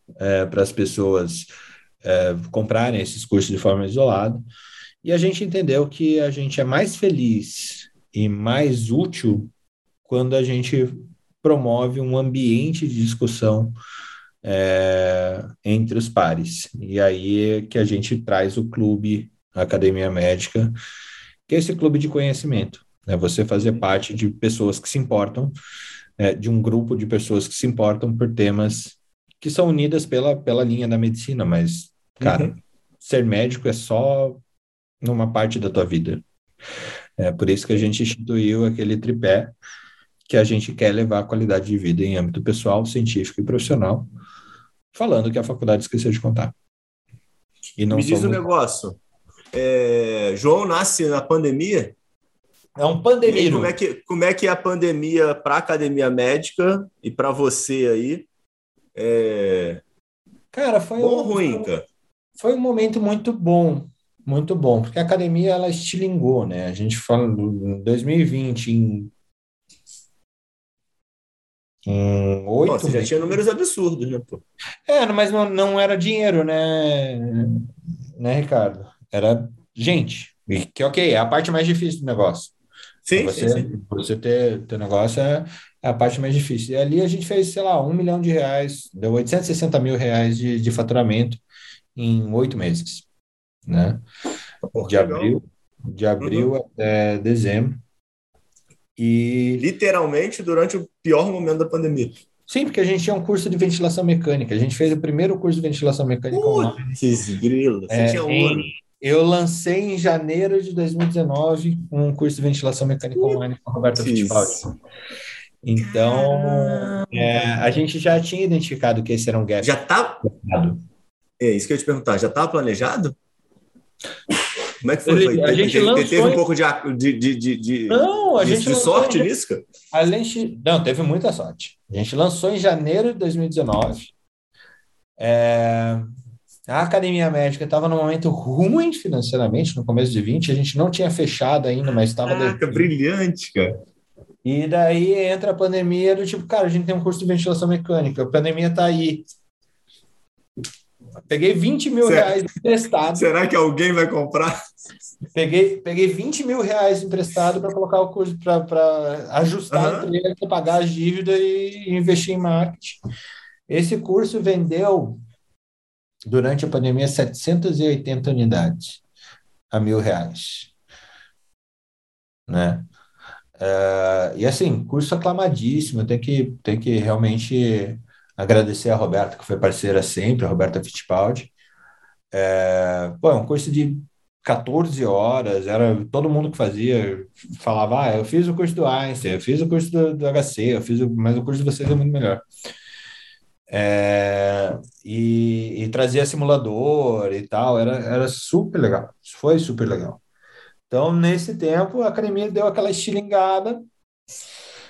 para as pessoas comprarem esses cursos de forma isolada, e a gente entendeu que a gente é mais feliz e mais útil quando a gente promove um ambiente de discussão entre os pares. E aí é que a gente traz o clube Academia Médica, que é esse clube de conhecimento. É você fazer parte de pessoas que se importam, de um grupo de pessoas que se importam por temas que são unidas pela linha da medicina, mas, cara, ser médico é só numa parte da tua vida. É por isso que a gente instituiu aquele tripé que a gente quer levar a qualidade de vida em âmbito pessoal, científico e profissional, falando que a faculdade esqueceu de contar. E não diz um negócio. João nasce na pandemia... É um pandemia. Como é que é a pandemia para a Academia Médica e para você aí? Cara, foi bom ou ruim, cara? Foi um momento muito bom, porque a academia ela estilingou, né? A gente fala em 2020 em 8 meses. Você já tinha números absurdos, né, pô? Mas não era dinheiro, né, Ricardo? Era gente. Que é a parte mais difícil do negócio. Sim, sim. Você ter o negócio é a parte mais difícil. E ali a gente fez, sei lá, R$1 milhão, deu R$860 mil de faturamento em 8 meses, né? De abril até dezembro. E literalmente durante o pior momento da pandemia. Sim, porque a gente tinha um curso de ventilação mecânica. A gente fez o primeiro curso de ventilação mecânica. Putz, grilo, você tinha um ano. Eu lancei em janeiro de 2019 um curso de ventilação mecânica online com a Roberta Fittipaldi. Então, a gente já tinha identificado que esse era um gap. Já está? É isso que eu ia te perguntar. Já estava planejado? Como é que foi? Teve um pouco de sorte nisso, cara? Não, teve muita sorte. A gente lançou em janeiro de 2019. A Academia Médica estava num momento ruim financeiramente, no começo de 20, a gente não tinha fechado ainda, mas estava... brilhante, cara! E daí entra a pandemia do tipo, cara, a gente tem um curso de ventilação mecânica, a pandemia está aí. Peguei R$20 mil emprestado. Será que alguém vai comprar? Peguei R$20 mil emprestado para colocar o curso, para ajustar o cliente, pagar as dívidas e investir em marketing. Esse curso vendeu... durante a pandemia, 780 unidades a R$1.000, né? E assim, curso aclamadíssimo, tem que realmente agradecer a Roberta, que foi parceira sempre, a Roberta Fittipaldi. Um curso de 14 horas, era todo mundo que fazia, falava, eu fiz o curso do Einstein, eu fiz o curso do HC, mas o curso de vocês é muito melhor. E trazia simulador e tal, era super legal, foi super legal. Então, nesse tempo, a academia deu aquela estilingada.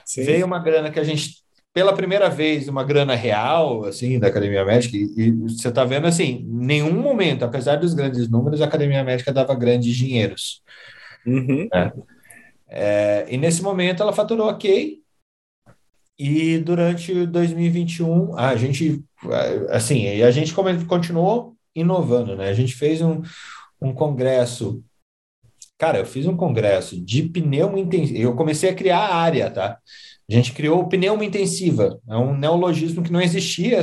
Sim. Veio uma grana que a gente, pela primeira vez, uma grana real, assim, da Academia Médica, e você está vendo, assim, nenhum momento, apesar dos grandes números, a Academia Médica dava grandes dinheiros. Né? E nesse momento ela faturou ok. E durante 2021, a gente, assim, a gente continuou inovando, né? A gente fez um congresso. Cara, eu fiz um congresso de pneuma intensiva. Eu comecei a criar a área, tá? A gente criou o pneuma intensiva. É um neologismo que não existia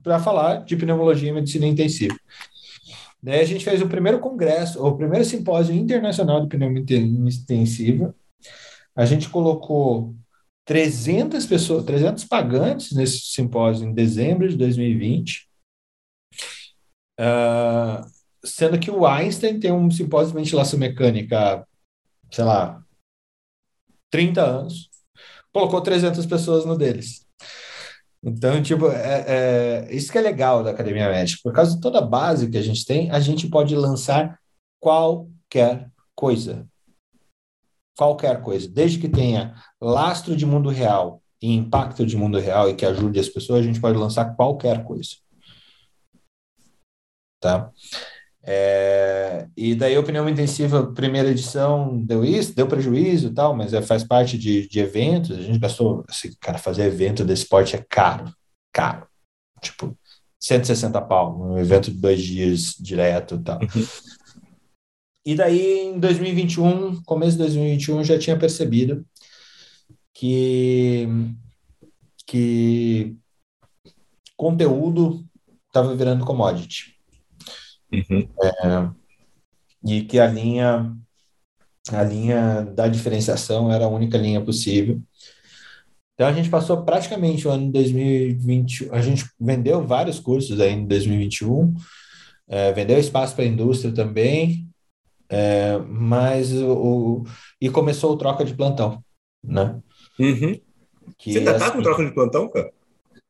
para falar de pneumologia e medicina intensiva. Daí a gente fez o primeiro congresso, o primeiro simpósio internacional de pneuma intensiva. A gente colocou 300 pessoas, 300 pagantes nesse simpósio em dezembro de 2020. Sendo que o Einstein tem um simpósio de ventilação mecânica, sei lá, 30 anos, colocou 300 pessoas no deles. Então, tipo, isso que é legal da Academia Médica. Por causa de toda a base que a gente tem, a gente pode lançar qualquer coisa. Qualquer coisa. Desde que tenha lastro de mundo real e impacto de mundo real e que ajude as pessoas, a gente pode lançar qualquer coisa. Tá? E daí a Pneuma Intensiva, primeira edição, deu isso, deu prejuízo e tal, mas faz parte de eventos. A gente gastou, assim, cara, fazer evento desse porte é caro, caro. Tipo, 160 pau, um evento de 2 dias direto e tal. E daí em 2021, começo de 2021, já tinha percebido que conteúdo estava virando commodity. Uhum. E que a linha da diferenciação era a única linha possível. Então a gente passou praticamente o ano de 2020, a gente vendeu vários cursos aí em 2021, vendeu espaço para a indústria também, mas e começou o Troca de Plantão, né? Uhum. Você ainda tá com Troca de Plantão, cara?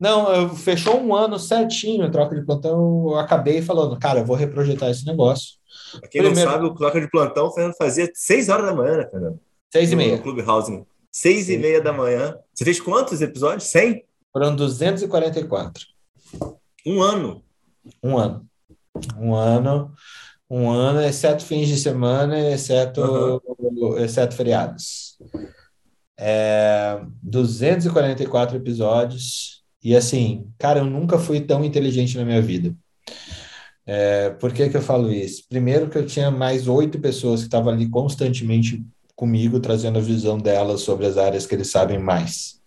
Não, fechou um ano certinho a Troca de Plantão, eu acabei falando, cara, eu vou reprojetar esse negócio. Pra quem não sabe, o Troca de Plantão o Fernando fazia 6 horas da manhã, né, Fernando? 6:30. No Clubhouse. 6:30 da manhã. Você fez quantos episódios? 100? Foram 244. Um ano, exceto fins de semana, exceto feriados. 244 episódios. E assim, cara, eu nunca fui tão inteligente na minha vida. Por que que eu falo isso? Primeiro que eu tinha mais 8 pessoas que estavam ali constantemente comigo, trazendo a visão delas sobre as áreas que eles sabem mais.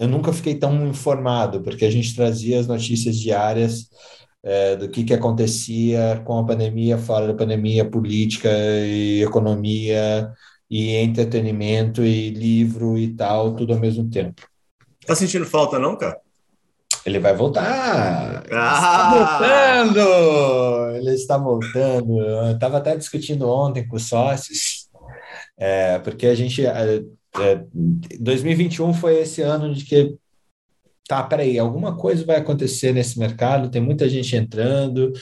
Eu nunca fiquei tão informado, porque a gente trazia as notícias diárias do que acontecia com a pandemia, fora da pandemia, política e economia e entretenimento e livro e tal, tudo ao mesmo tempo. Tá sentindo falta, não, cara? Ele vai voltar. Ele está voltando. Eu estava até discutindo ontem com os sócios, porque a gente... 2021 foi esse ano de que... Tá, peraí, alguma coisa vai acontecer nesse mercado, tem muita gente entrando,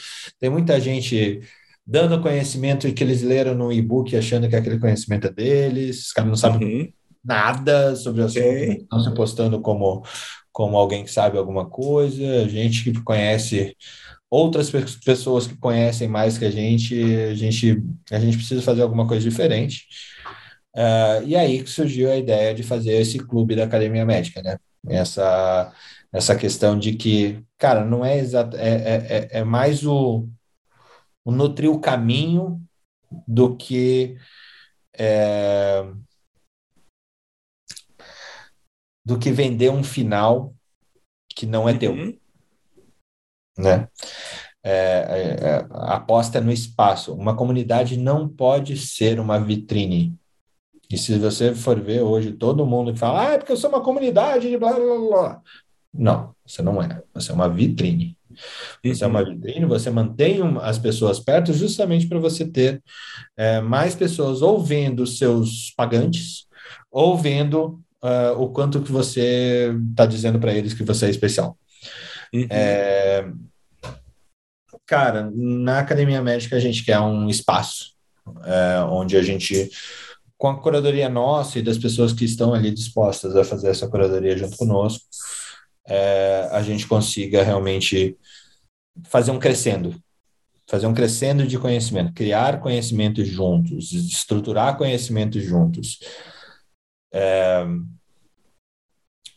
tem muita gente dando conhecimento que eles leram no e-book achando que aquele conhecimento é deles, os caras não sabem... Uhum. Nada sobre o assunto, não se postando como alguém que sabe alguma coisa, gente que conhece, outras pessoas que conhecem mais que a gente precisa fazer alguma coisa diferente. E aí que surgiu a ideia de fazer esse clube da Academia Médica, né? Essa questão de que, cara, não é exato, é mais o nutrir o caminho do que... do que vender um final que não é teu. Uhum. Né? A aposta é no espaço. Uma comunidade não pode ser uma vitrine. E se você for ver hoje, todo mundo que fala, porque eu sou uma comunidade de blá, blá, blá. Não, você não é. Você é uma vitrine. Você é uma vitrine, você mantém as pessoas perto justamente para você ter mais pessoas ou vendo seus pagantes, ou vendo... o quanto que você está dizendo para eles que você é especial. Uhum. Cara, na Academia Médica a gente quer um espaço onde a gente, com a curadoria nossa e das pessoas que estão ali dispostas a fazer essa curadoria junto conosco, a gente consiga realmente fazer um crescendo de conhecimento, criar conhecimento juntos, estruturar conhecimento juntos.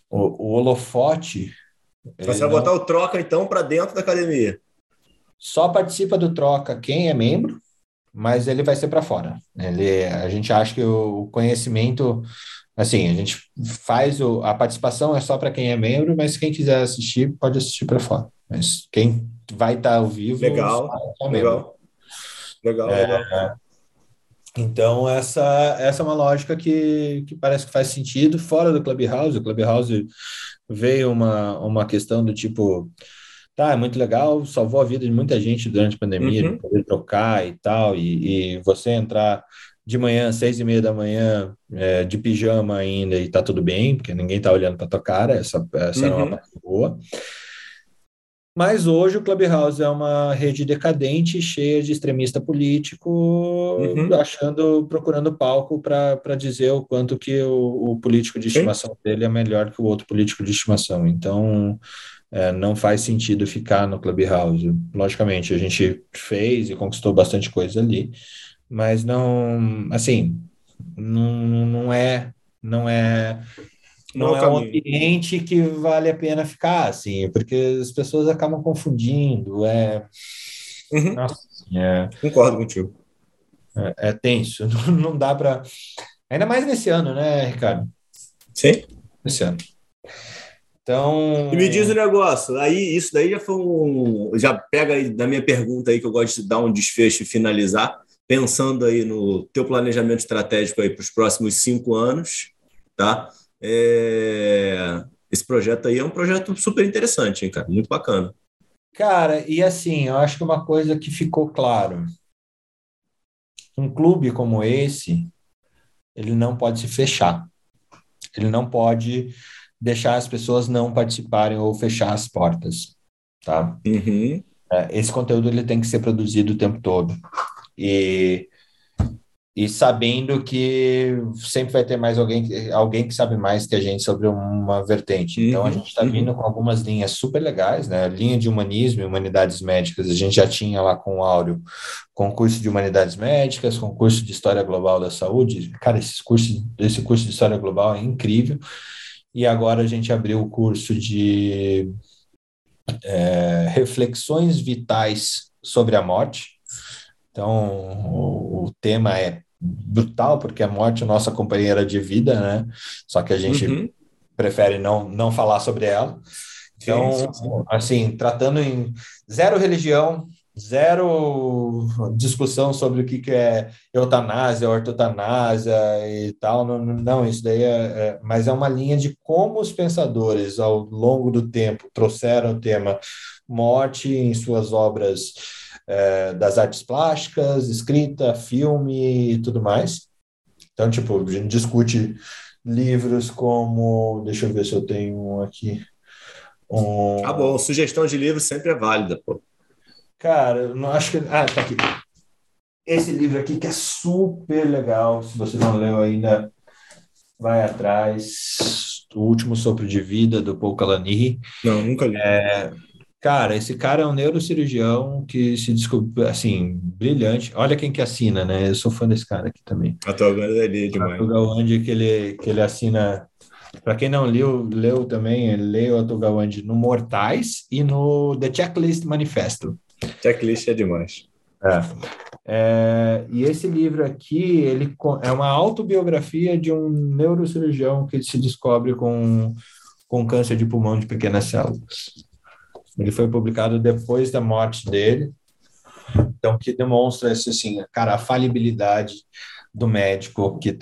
O holofote... Você vai botar o Troca, então, para dentro da academia. Só participa do Troca quem é membro, mas ele vai ser para fora. A gente acha que o conhecimento... Assim, a gente faz... A participação é só para quem é membro, mas quem quiser assistir, pode assistir para fora. Mas quem vai estar ao vivo... Legal. Então, essa é uma lógica que parece que faz sentido fora do Clubhouse. O Clubhouse veio uma questão do tipo, tá, é muito legal, salvou a vida de muita gente durante a pandemia, de poder trocar e tal, e você entrar de manhã, 6:30 da manhã, de pijama ainda, e tá tudo bem, porque ninguém tá olhando pra tua cara, essa não é uma parte boa. Mas hoje o Clubhouse é uma rede decadente, cheia de extremista político, procurando palco para dizer o quanto que o político de estimação dele é melhor que o outro político de estimação. Então, não faz sentido ficar no Clubhouse. Logicamente, a gente fez e conquistou bastante coisa ali, mas não, assim, não é um ambiente que vale a pena ficar, assim, porque as pessoas acabam confundindo, Concordo contigo. É tenso, não dá para... Ainda mais nesse ano, né, Ricardo? Sim. Nesse ano. Então... E me diz um negócio, aí isso daí já foi um... Já pega aí da minha pergunta aí, que eu gosto de dar um desfecho e finalizar, pensando aí no teu planejamento estratégico aí para os próximos 5 anos, tá? Esse projeto aí é um projeto super interessante, hein, cara? Muito bacana. Cara, e assim, eu acho que uma coisa que ficou claro, um clube como esse, ele não pode se fechar. Ele não pode deixar as pessoas não participarem ou fechar as portas, tá? Uhum. Esse conteúdo ele tem que ser produzido o tempo todo. E sabendo que sempre vai ter mais alguém que sabe mais que a gente sobre uma vertente. Então, a gente está vindo com algumas linhas super legais, né? Linha de humanismo e humanidades médicas. A gente já tinha lá com o Áureo concurso de humanidades médicas, concurso de história global da saúde. Cara, esse curso de história global é incrível. E agora a gente abriu o curso de reflexões vitais sobre a morte. Então, o tema é brutal, porque a morte é nossa companheira de vida, né? Só que a gente prefere não falar sobre ela. Então, assim, tratando em zero religião, zero discussão sobre o que é eutanásia, ortotanásia e tal. Não, isso daí mas é uma linha de como os pensadores, ao longo do tempo, trouxeram o tema morte em suas obras... das artes plásticas, escrita, filme e tudo mais. Então, tipo, a gente discute livros como... Deixa eu ver se eu tenho um aqui. Ah, bom, sugestão de livro sempre é válida, pô. Cara, eu não acho que... Ah, tá aqui. Esse livro aqui que é super legal, se você não leu ainda, vai atrás. O Último Sopro de Vida, do Paul Kalanick. Não, nunca li. Cara, esse cara é um neurocirurgião que se descobriu, assim, brilhante. Olha quem que assina, né? Eu sou fã desse cara aqui também. Atul Gawande é demais. Atul Gawande, que ele assina... Para quem não leu também, leia o Atul Gawande no Mortais e no The Checklist Manifesto. Checklist é demais. E esse livro aqui, ele é uma autobiografia de um neurocirurgião que se descobre com câncer de pulmão de pequenas células. Ele foi publicado depois da morte dele, então que demonstra isso, assim, cara, a falibilidade do médico que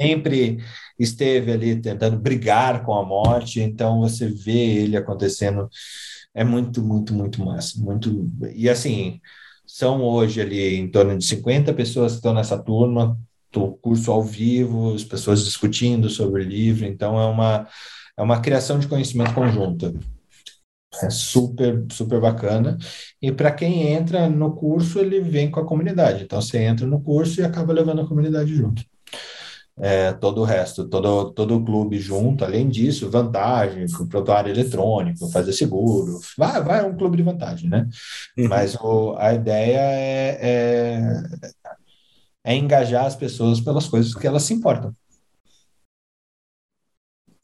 sempre esteve ali tentando brigar com a morte. Então você vê ele acontecendo, é muito, muito, muito massa, muito. E assim, são hoje ali em torno de 50 pessoas que estão nessa turma, o curso ao vivo, as pessoas discutindo sobre o livro. Então é uma criação de conhecimento conjunta. É super, super bacana. E para quem entra no curso, ele vem com a comunidade. Então, você entra no curso e acaba levando a comunidade junto. Todo o resto, todo o clube junto. Além disso, vantagem, prontuário eletrônico, fazer seguro. Vai, é um clube de vantagem, né? Mas a ideia é engajar as pessoas pelas coisas que elas se importam.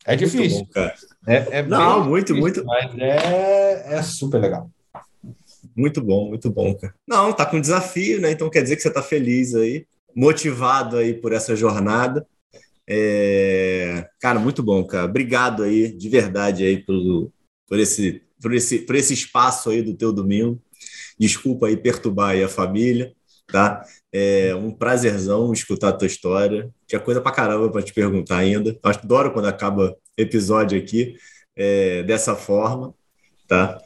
É difícil. Muito bom, cara. Não, muito, difícil, muito. Mas é super legal. Muito bom, cara. Não, tá com desafio, né? Então quer dizer que você tá feliz aí, motivado aí por essa jornada. Cara, muito bom, cara. Obrigado aí, de verdade, aí, por esse espaço aí do teu domingo. Desculpa aí perturbar aí a família, tá? É um prazerzão escutar a tua história. Tinha coisa pra caramba pra te perguntar ainda. Eu adoro quando acaba episódio aqui dessa forma, tá?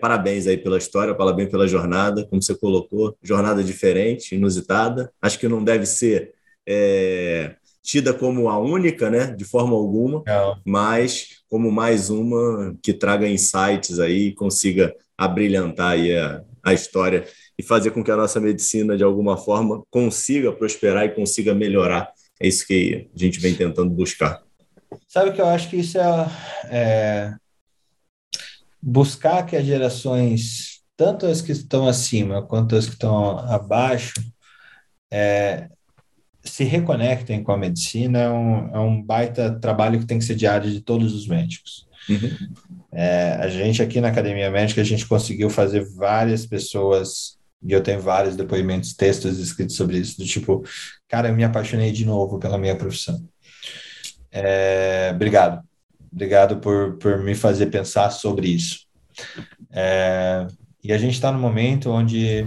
Parabéns aí pela história, parabéns pela jornada, como você colocou, jornada diferente, inusitada. Acho que não deve ser tida como a única, né, de forma alguma, não, mas como mais uma que traga insights aí e consiga abrilhantar aí a história e fazer com que a nossa medicina, de alguma forma, consiga prosperar e consiga melhorar. É isso que a gente vem tentando buscar. Sabe que eu acho que isso é buscar que as gerações, tanto as que estão acima quanto as que estão abaixo, se reconectem com a medicina. É um baita trabalho que tem que ser diário de todos os médicos. Uhum. A gente aqui na Academia Médica, a gente conseguiu fazer várias pessoas, e eu tenho vários depoimentos, textos escritos sobre isso, do tipo, cara, eu me apaixonei de novo pela minha profissão. Obrigado por me fazer pensar sobre isso. E a gente está num momento onde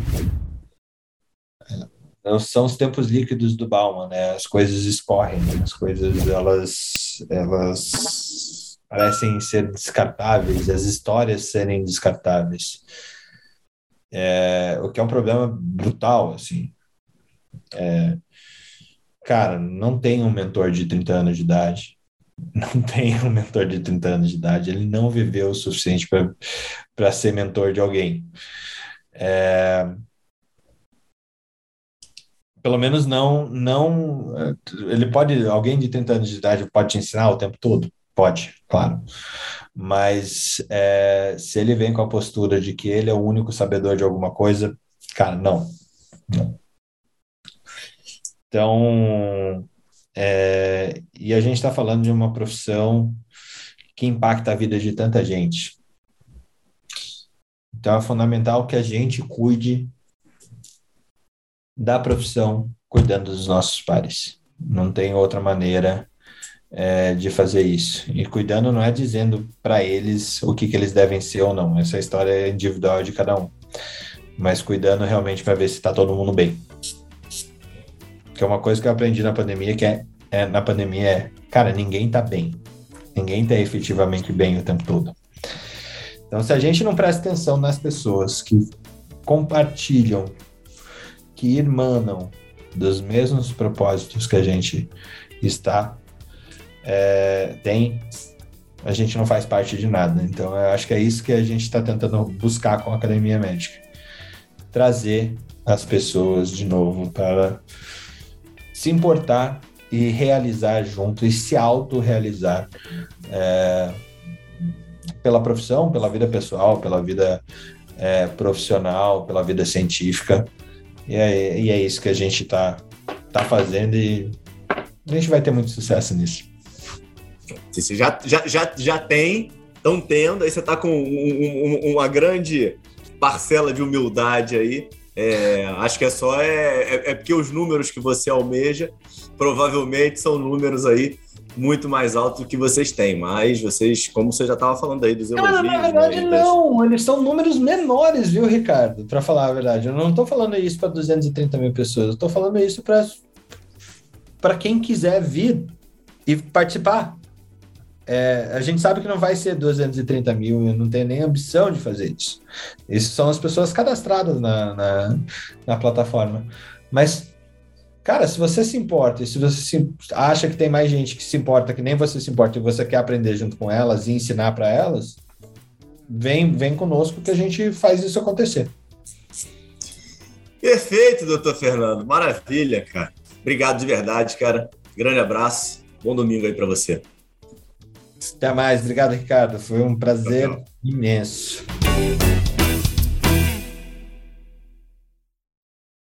são os tempos líquidos do Bauman, né? As coisas escorrem, as coisas elas parecem ser descartáveis, as histórias serem descartáveis. O que é um problema brutal, assim. Cara, não tem um mentor de 30 anos de idade. Ele não viveu o suficiente para ser mentor de alguém. Pelo menos não... Ele pode... Alguém de 30 anos de idade pode te ensinar o tempo todo? Pode, claro. Mas se ele vem com a postura de que ele é o único sabedor de alguma coisa, cara, não. Então... e a gente está falando de uma profissão que impacta a vida de tanta gente. Então é fundamental que a gente cuide da profissão cuidando dos nossos pares. Não tem outra maneira de fazer isso. E cuidando não é dizendo para eles o que eles devem ser ou não. Essa história é individual de cada um. Mas cuidando realmente para ver se está todo mundo bem. Que é uma coisa que eu aprendi na pandemia, cara, ninguém tá bem. Ninguém tá efetivamente bem o tempo todo. Então, se a gente não presta atenção nas pessoas que compartilham, que irmanam dos mesmos propósitos que a gente está, a gente não faz parte de nada. Então, eu acho que é isso que a gente está tentando buscar com a Academia Médica. Trazer as pessoas de novo para... se importar e realizar junto, e se autorrealizar pela profissão, pela vida pessoal, pela vida profissional, pela vida científica. E é isso que a gente tá fazendo, e a gente vai ter muito sucesso nisso. Você já tem, estão tendo, aí você está com uma grande parcela de humildade aí. Acho que é porque os números que você almeja provavelmente são números aí muito mais altos do que vocês têm, mas vocês, como você já estava falando aí dos elogios... Cara, na verdade, né, não, eles são números menores, viu, Ricardo? Para falar a verdade, eu não estou falando isso para 230 mil pessoas, eu estou falando isso para quem quiser vir e participar. A gente sabe que não vai ser 230 mil, eu não tenho nem ambição de fazer isso. Isso são as pessoas cadastradas na plataforma. Mas, cara, se você se importa, e se você acha que tem mais gente que se importa, que nem você se importa, e você quer aprender junto com elas e ensinar para elas, vem conosco que a gente faz isso acontecer. Perfeito, doutor Fernando. Maravilha, cara. Obrigado de verdade, cara. Grande abraço. Bom domingo aí para você. Até mais. Obrigado, Ricardo. Foi um prazer imenso.